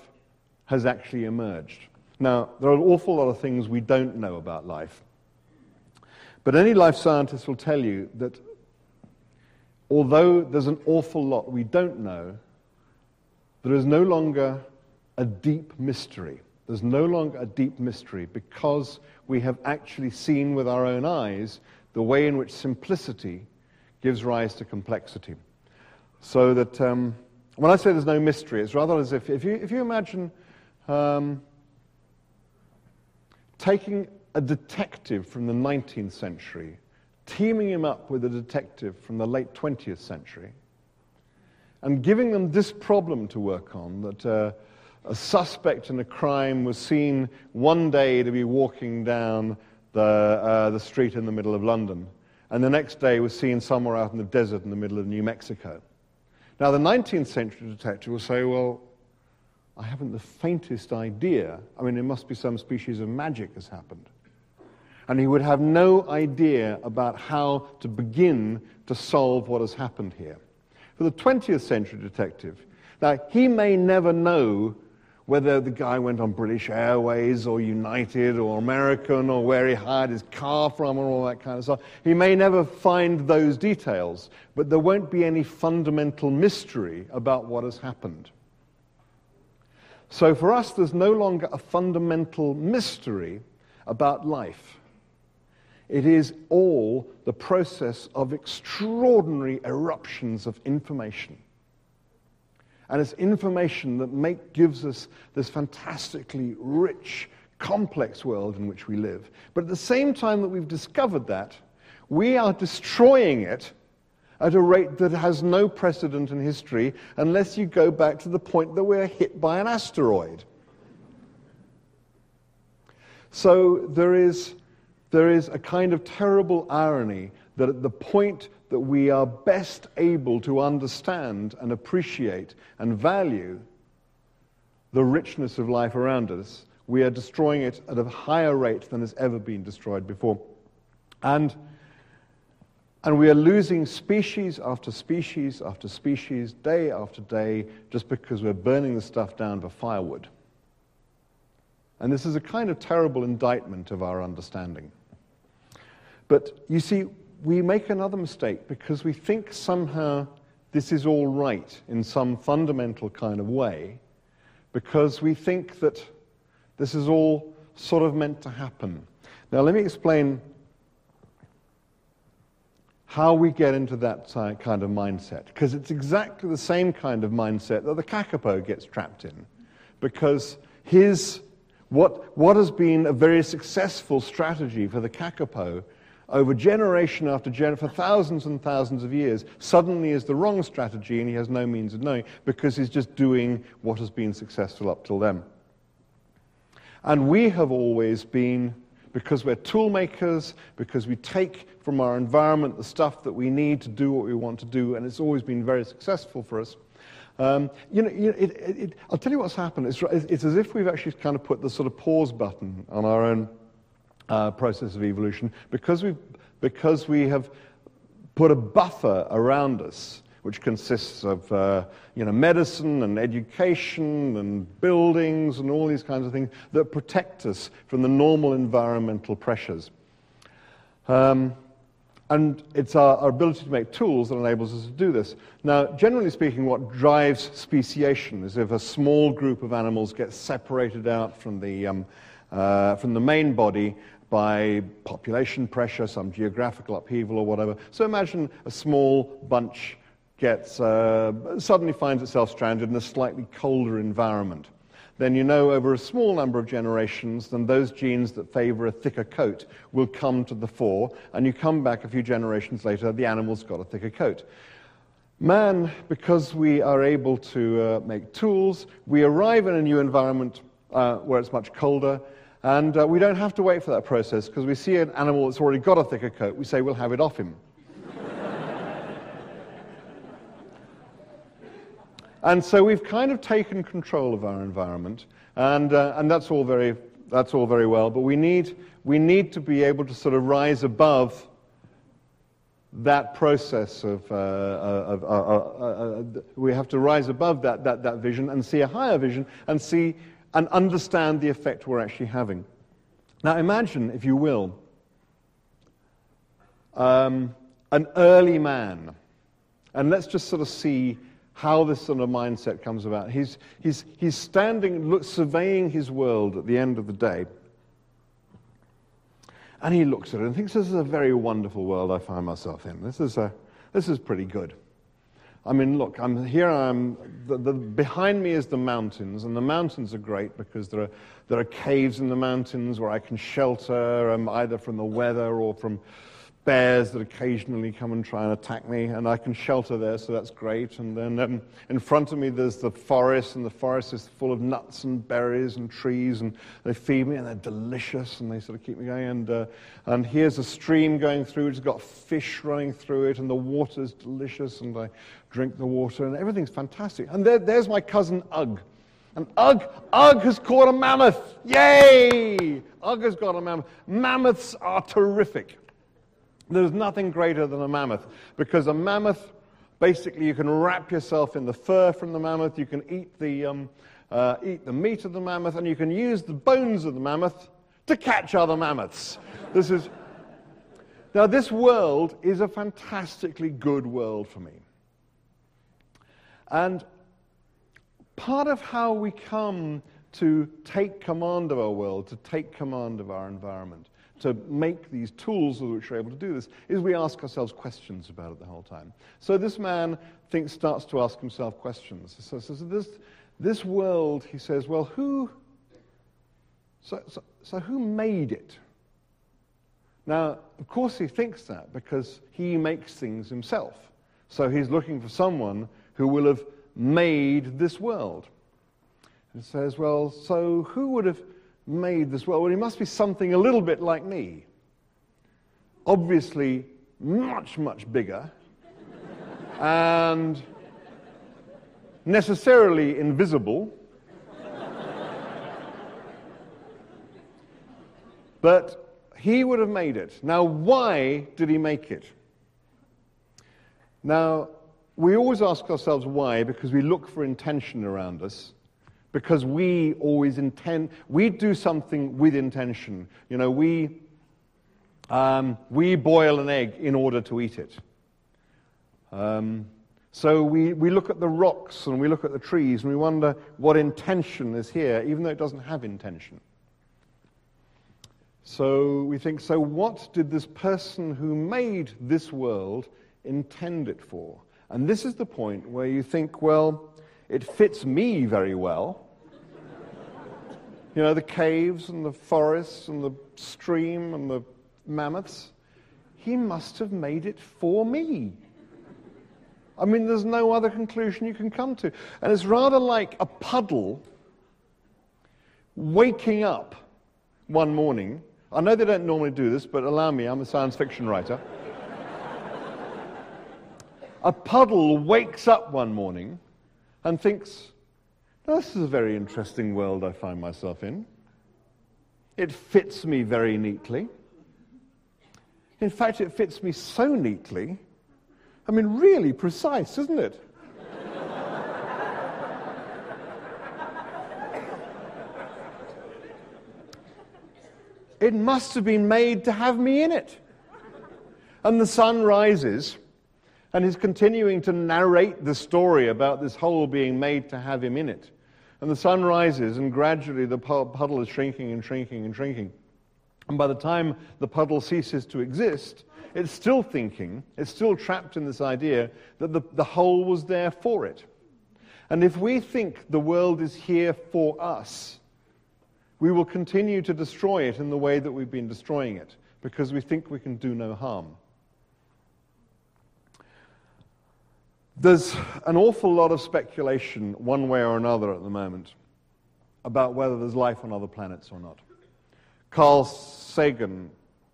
has actually emerged. Now, there are an awful lot of things we don't know about life. But any life scientist will tell you that although there's an awful lot we don't know, there is no longer a deep mystery. There's no longer a deep mystery, because we have actually seen with our own eyes the way in which simplicity gives rise to complexity. So that um, when I say there's no mystery, it's rather as if, if you, if you imagine um, taking a detective from the nineteenth century, teaming him up with a detective from the late twentieth century and giving them this problem to work on, that uh, a suspect in a crime was seen one day to be walking down the, uh, the street in the middle of London, and the next day was seen somewhere out in the desert in the middle of New Mexico. Now, the nineteenth century detective will say, well, I haven't the faintest idea. I mean, there must be some species of magic has happened. And he would have no idea about how to begin to solve what has happened here. for the twentieth century detective. Now, he may never know whether the guy went on British Airways or United or American or where he hired his car from or all that kind of stuff. He may never find those details, but there won't be any fundamental mystery about what has happened. So for us, there's no longer a fundamental mystery about life. It is all the process of extraordinary eruptions of information. And it's information that make, gives us this fantastically rich, complex world in which we live. But at the same time that we've discovered that, we are destroying it at a rate that has no precedent in history, unless you go back to the point that we're hit by an asteroid. So there is, there is a kind of terrible irony that at the point that we are best able to understand and appreciate and value the richness of life around us, we are destroying it at a higher rate than has ever been destroyed before. And, and we are losing species after species after species, day after day, just because we're burning the stuff down for firewood. And this is a kind of terrible indictment of our understanding. But you see, we make another mistake because we think somehow this is all right in some fundamental kind of way, because we think that this is all sort of meant to happen. Now, let me explain how we get into that kind of mindset, because it's exactly the same kind of mindset that the kakapo gets trapped in, because his what what has been a very successful strategy for the kakapo over generation after generation, for thousands and thousands of years, suddenly is the wrong strategy, and he has no means of knowing, because he's just doing what has been successful up till then. And we have always been, because we're tool makers, because we take from our environment the stuff that we need to do what we want to do, and it's always been very successful for us. Um, you know, you know it, it, it, I'll tell you what's happened. It's, it's as if we've actually kind of put the sort of pause button on our own Uh, process of evolution, because we because we have put a buffer around us, which consists of uh, you know medicine and education and buildings and all these kinds of things that protect us from the normal environmental pressures. Um, and it's our, our ability to make tools that enables us to do this. Now, generally speaking, what drives speciation is if a small group of animals gets separated out from the um, Uh, from the main body by population pressure, some geographical upheaval or whatever. So imagine a small bunch gets uh, suddenly finds itself stranded in a slightly colder environment. Then you know over a small number of generations, then those genes that favor a thicker coat will come to the fore, and you come back a few generations later, the animal's got a thicker coat. Man, because we are able to uh, make tools, we arrive in a new environment uh, where it's much colder, and uh, we don't have to wait for that process, because we see an animal that's already got a thicker coat, we say we'll have it off him. And so we've kind of taken control of our environment, and uh, and that's all very that's all very well, but we need we need to be able to sort of rise above that process of, uh, of uh, uh, uh, uh, we have to rise above that that that vision and see a higher vision and see and understand the effect we're actually having. Now imagine, if you will, um, an early man. And let's just sort of see how this sort of mindset comes about. He's, he's, he's standing, look, surveying his world at the end of the day. And he looks at it and thinks, this is a very wonderful world I find myself in. This is, a, this is pretty good. I mean, look, I'm here. I'm the, the, behind me is the mountains, and the mountains are great because there are there are caves in the mountains where I can shelter, um, either from the weather or from bears that occasionally come and try and attack me, and I can shelter there, so that's great. And then um, in front of me there's the forest, and the forest is full of nuts and berries and trees, and they feed me, and they're delicious, and they sort of keep me going. And uh, and here's a stream going through, it's got fish running through it, and the water's delicious, and I drink the water, and everything's fantastic. And there, there's my cousin Ugg. And Ugg, Ugg has caught a mammoth! Yay! Ugg has got a mammoth. Mammoths are terrific. There's nothing greater than a mammoth, because a mammoth Basically, you can wrap yourself in the fur from the mammoth, you can eat the, um, uh, eat the meat of the mammoth, and you can use the bones of the mammoth to catch other mammoths. This is... Now, this world is a fantastically good world for me. And part of how we come to take command of our world, to take command of our environment, to make these tools with which we're able to do this, is we ask ourselves questions about it the whole time. So this man thinks, starts to ask himself questions. So, so, so this, this world, he says, well, who, so, so, so who made it? Now, of course he thinks that because he makes things himself. So he's looking for someone who will have made this world. And he says, well, so who would have made this world? Well, it must be something a little bit like me. Obviously, much, much bigger and necessarily invisible. But he would have made it. Now, why did he make it? Now, we always ask ourselves why, because we look for intention around us, because we always intend, we do something with intention. You know, we, um, we boil an egg in order to eat it. Um, so we, we look at the rocks and we look at the trees and we wonder what intention is here, even though it doesn't have intention. So we think, so what did this person who made this world intend it for? And this is the point where you think, well, it fits me very well. You know, the caves and the forests and the stream and the mammoths. He must have made it for me. I mean, there's no other conclusion you can come to. And it's rather like a puddle waking up one morning. I know they don't normally do this, but allow me, I'm a science fiction writer. A puddle wakes up one morning and thinks, this is a very interesting world I find myself in. It fits me very neatly. In fact, it fits me so neatly. I mean, really precise, isn't it? It must have been made to have me in it. And the sun rises, and he's continuing to narrate the story about this hole being made to have him in it. And the sun rises, and gradually the puddle is shrinking and shrinking and shrinking. And by the time the puddle ceases to exist, it's still thinking, it's still trapped in this idea that the, the hole was there for it. And if we think the world is here for us, we will continue to destroy it in the way that we've been destroying it, because we think we can do no harm. There's an awful lot of speculation, one way or another at the moment, about whether there's life on other planets or not. Carl Sagan,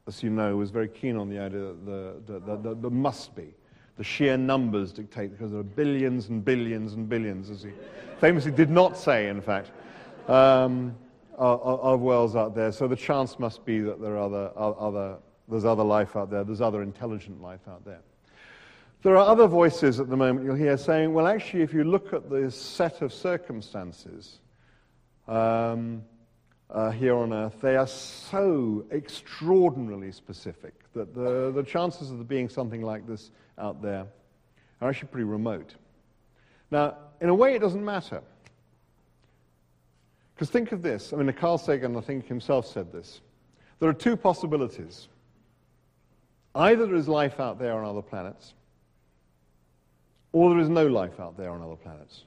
as you know, was very keen on the idea that there must be. The sheer numbers dictate, because there are billions and billions and billions, as he famously did not say, in fact. Um, of worlds out there, so the chance must be that there are other, other, there's other life out there, there's other intelligent life out there. There are other voices at the moment you'll hear saying, well, actually, if you look at this set of circumstances um, uh, here on Earth, they are so extraordinarily specific that the, the chances of there being something like this out there are actually pretty remote. Now, in a way, it doesn't matter. Because think of this. I mean, Carl Sagan, I think, himself said this. There are two possibilities. Either there is life out there on other planets, or there is no life out there on other planets.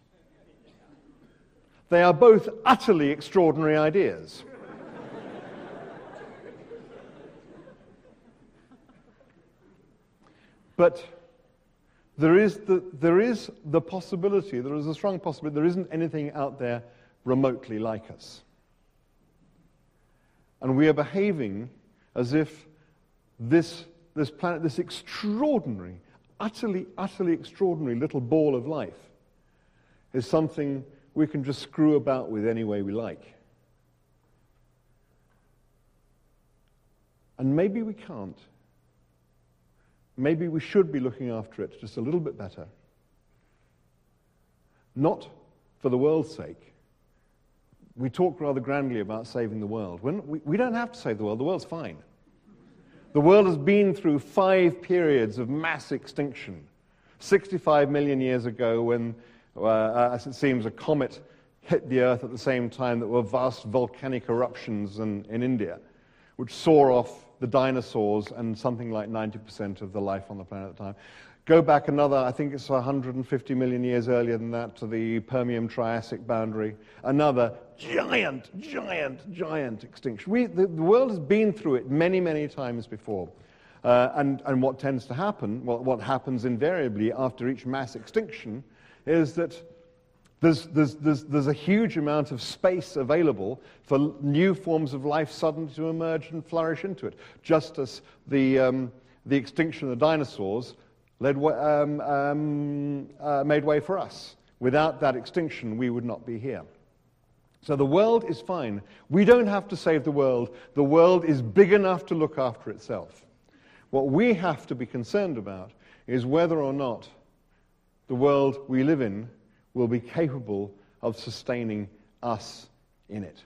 They are both utterly extraordinary ideas. But there is the, there is the possibility, there is a strong possibility, there isn't anything out there remotely like us. And we are behaving as if this, this planet, this extraordinary, utterly, utterly extraordinary little ball of life is something we can just screw about with any way we like. And maybe we can't. Maybe we should be looking after it just a little bit better, not for the world's sake. We talk rather grandly about saving the world. When we, we don't have to save the world. The world's fine. The world has been through five periods of mass extinction. sixty-five million years ago, when, uh, as it seems, a comet hit the Earth at the same time, that were vast volcanic eruptions in, in India, which saw off the dinosaurs and something like ninety percent of the life on the planet at the time. Go back another, I think it's one hundred fifty million years earlier than that, to the Permian-Triassic boundary. Another giant, giant, giant extinction. We, the, the world has been through it many, many times before. Uh, and, and what tends to happen, well, what happens invariably after each mass extinction, is that there's, there's, there's, there's a huge amount of space available for new forms of life suddenly to emerge and flourish into it. Just as the, um, the extinction of the dinosaurs Led, um, um, uh, made way for us. Without that extinction, we would not be here. So the world is fine. We don't have to save the world. The world is big enough to look after itself. What we have to be concerned about is whether or not the world we live in will be capable of sustaining us in it.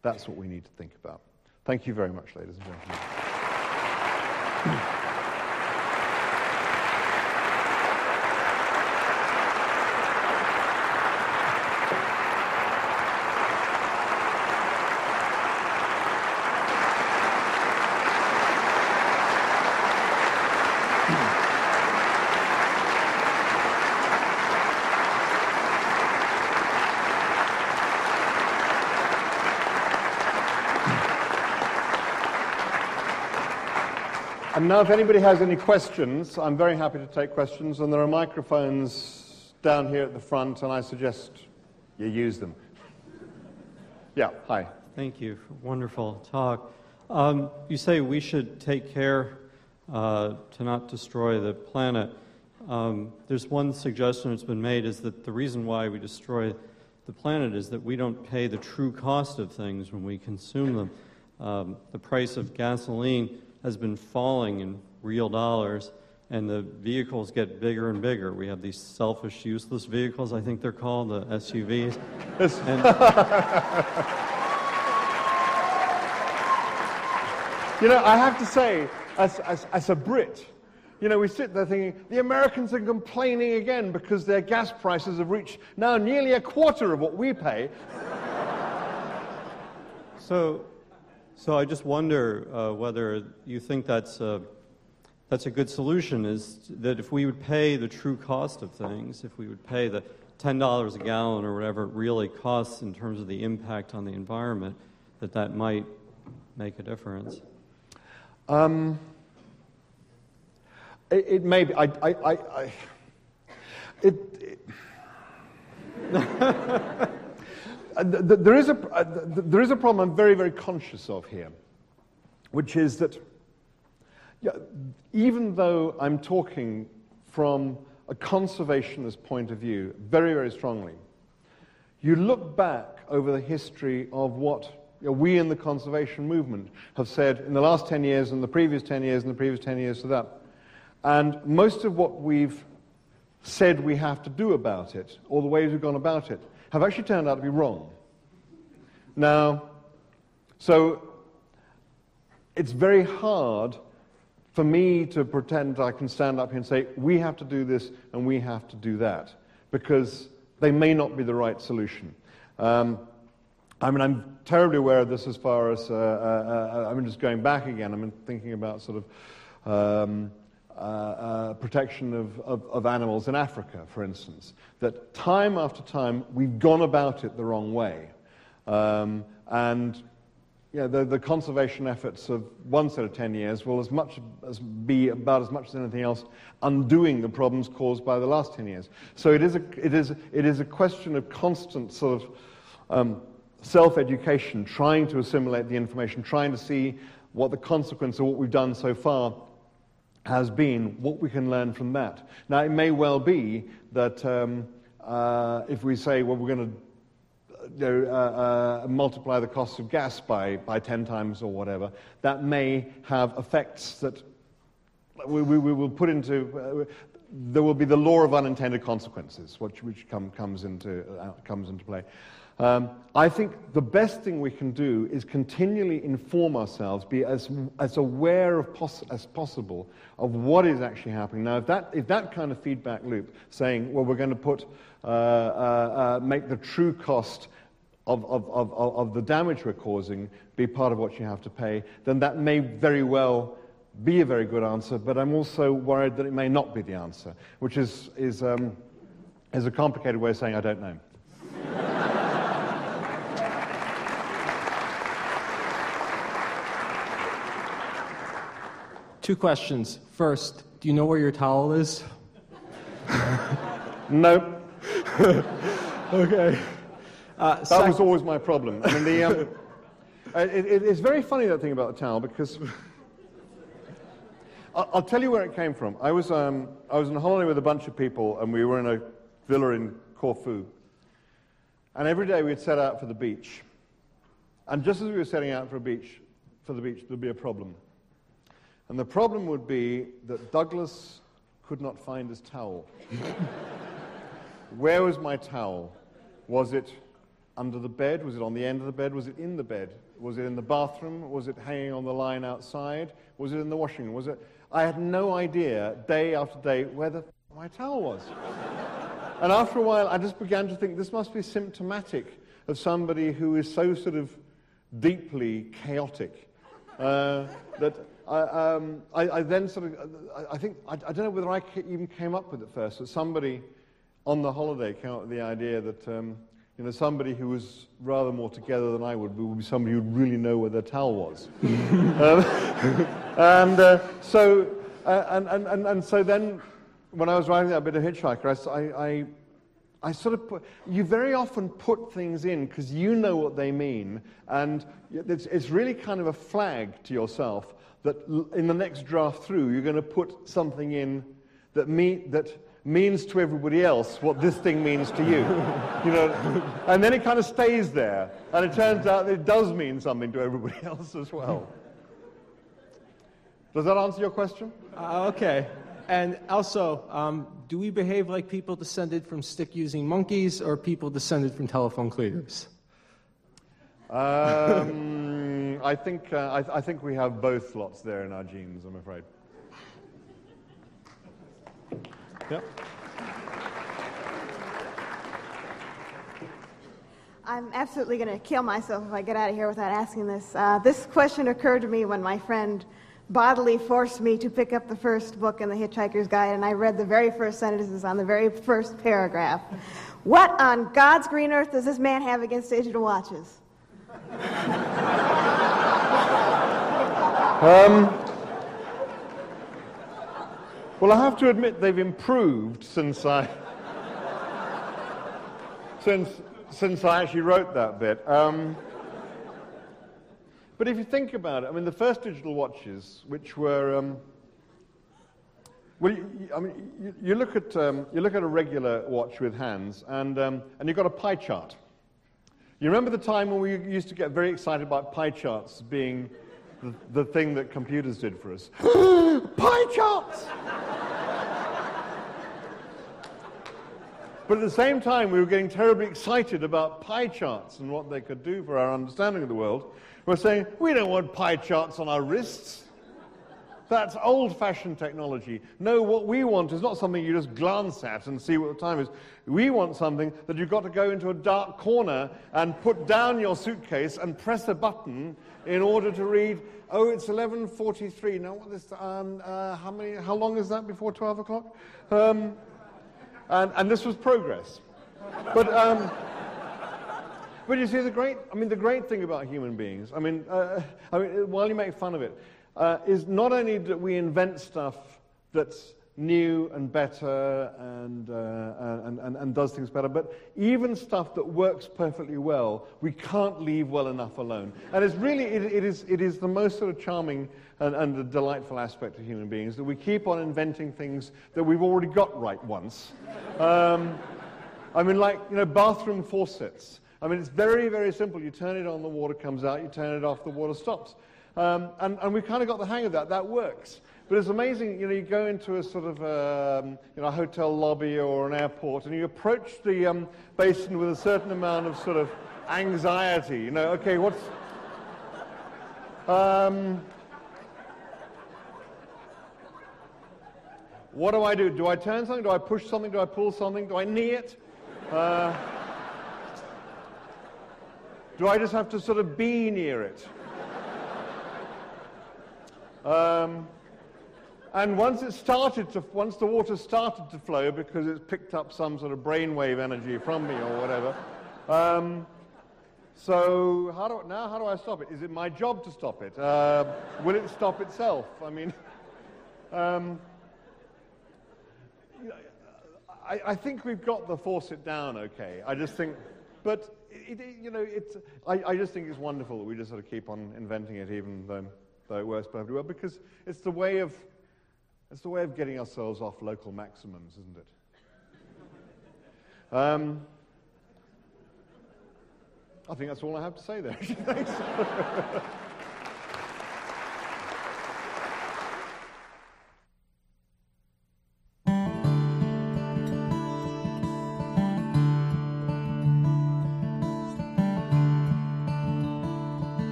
That's what we need to think about. Thank you very much, ladies and gentlemen. And now if anybody has any questions, I'm very happy to take questions, and there are microphones down here at the front, and I suggest you use them. Yeah, hi. Thank you. Wonderful talk. Um, you say we should take care uh, to not destroy the planet. Um, there's one suggestion that's been made, is that the reason why we destroy the planet is that we don't pay the true cost of things when we consume them. Um, the price of gasoline has been falling in real dollars, and the vehicles get bigger and bigger. We have these selfish, useless vehicles, I think they're called, the S U Vs. And, you know, I have to say, as, as, as a Brit, you know, we sit there thinking, the Americans are complaining again because their gas prices have reached now nearly a quarter of what we pay. So. So I just wonder uh, whether you think that's a, that's a good solution, is that if we would pay the true cost of things, if we would pay the ten dollars a gallon or whatever it really costs in terms of the impact on the environment, that that might make a difference. Um, it, it may be. I, I, I, I, it... it. Uh, th there is a uh, th there is a problem I'm very, very conscious of here, which is that yeah, even though I'm talking from a conservationist point of view very, very strongly, you look back over the history of what you know, we in the conservation movement have said in the last ten years and the previous ten years and the previous ten years to that, and most of what we've said we have to do about it, or the ways we've gone about it, have actually turned out to be wrong. Now, so it's very hard for me to pretend I can stand up here and say, we have to do this and we have to do that, because they may not be the right solution. Um, I mean, I'm terribly aware of this as far as, uh, uh, uh, I'm just going back again, I'm thinking about sort of um, Uh, uh, protection of, of, of animals in Africa, for instance, that time after time we've gone about it the wrong way. Um, and yeah, the, the conservation efforts of one set of ten years will as much as be about as much as anything else undoing the problems caused by the last ten years. So it is a, it is, it is a question of constant sort of um, self-education, trying to assimilate the information, trying to see what the consequence of what we've done so far has been, what we can learn from that. Now, it may well be that um, uh, if we say, well, we're going to you know, uh, uh, multiply the cost of gas by, by ten times or whatever, that may have effects that we, we, we will put into, uh, there will be the law of unintended consequences, which, which come, comes, into, uh, comes into play. Um, I think the best thing we can do is continually inform ourselves, be as, as aware of poss as possible of what is actually happening. Now, if that, if that kind of feedback loop, saying, well, we're going to put, uh, uh, uh, make the true cost of, of, of, of the damage we're causing be part of what you have to pay, then that may very well be a very good answer, but I'm also worried that it may not be the answer, which is, is, um, is a complicated way of saying I don't know. Two questions. First, do you know where your towel is? No. Okay. Uh, that second... was always my problem. I mean, the, um, it, it, it's very funny, that thing about the towel, because I'll, I'll tell you where it came from. I was, um, I was on holiday with a bunch of people, and we were in a villa in Corfu. And every day we'd set out for the beach. And just as we were setting out for, a beach, for the beach, there'd be a problem. And the problem would be that Douglas could not find his towel. Where was my towel? Was it under the bed? Was it on the end of the bed? Was it in the bed? Was it in the bathroom? Was it hanging on the line outside? Was it in the washing room? Was it... I had no idea, day after day, where the f my towel was. And after a while, I just began to think, this must be symptomatic of somebody who is so sort of deeply chaotic uh, that... I, um, I, I then sort of, I, I think, I, I don't know whether I even came up with it first, but somebody on the holiday came up with the idea that, um, you know, somebody who was rather more together than I would be would be somebody who would really know where their towel was. um, and, uh, so, uh, and, and, and, and so then, when I was writing that bit of Hitchhiker, I, I, I sort of put, you very often put things in because you know what they mean, and it's, it's really kind of a flag to yourself that in the next draft through, you're going to put something in that, me that means to everybody else what this thing means to you. You know? And then it kind of stays there. And it turns out that it does mean something to everybody else as well. Does that answer your question? Uh, okay. And also, um, do we behave like people descended from stick-using monkeys or people descended from telephone cleaners? Um, I think uh, I, th I think we have both lots there in our genes, I'm afraid. Yep. I'm absolutely going to kill myself if I get out of here without asking this. Uh, this question occurred to me when my friend bodily forced me to pick up the first book in The Hitchhiker's Guide, and I read the very first sentences on the very first paragraph. What on God's green earth does this man have against digital watches? um, well, I have to admit they've improved since I since since I actually wrote that bit. Um, but if you think about it, I mean, the first digital watches, which were um, well, you, I mean, you, you look at um, you look at a regular watch with hands, and um, and you've got a pie chart. You remember the time when we used to get very excited about pie charts being the, the thing that computers did for us? Pie charts! But at the same time, we were getting terribly excited about pie charts and what they could do for our understanding of the world. We're saying, we don't want pie charts on our wrists. That's old-fashioned technology. No, what we want is not something you just glance at and see what the time is. We want something that you've got to go into a dark corner and put down your suitcase and press a button in order to read, oh, it's eleven forty-three. Now, what this, um, uh, how, many, how long is that before twelve o'clock? Um, and, and this was progress. But... Um, but you see, the great, I mean, the great thing about human beings, I mean, uh, I mean while you make fun of it, Uh, is not only that we invent stuff that's new and better and, uh, and, and, and does things better, but even stuff that works perfectly well, we can't leave well enough alone. And it's really, it, it, is, it is the most sort of charming and, and the delightful aspect of human beings, that we keep on inventing things that we've already got right once. Um, I mean, like, you know, bathroom faucets. I mean, it's very, very simple. You turn it on, the water comes out. You turn it off, the water stops. Um, and, and we kind of got the hang of that. That works. But it's amazing, you know, you go into a sort of um, you know, a hotel lobby or an airport, and you approach the um, basin with a certain amount of sort of anxiety. You know, okay, what's... Um, what do I do? Do I turn something? Do I push something? Do I pull something? Do I knee it? Uh, do I just have to sort of be near it? Um, and once it started to, once the water started to flow, because it's picked up some sort of brainwave energy from me or whatever. Um, so how do I, now? How do I stop it? Is it my job to stop it? Uh, will it stop itself? I mean, um, I, I think we've got the force it down. Okay, I just think, but it, it, you know, it's. I, I just think it's wonderful that we just sort of keep on inventing it, even though. Though it works perfectly well, because it's the way of it's the way of getting ourselves off local maximums, isn't it? Um, I think that's all I have to say there. Thanks.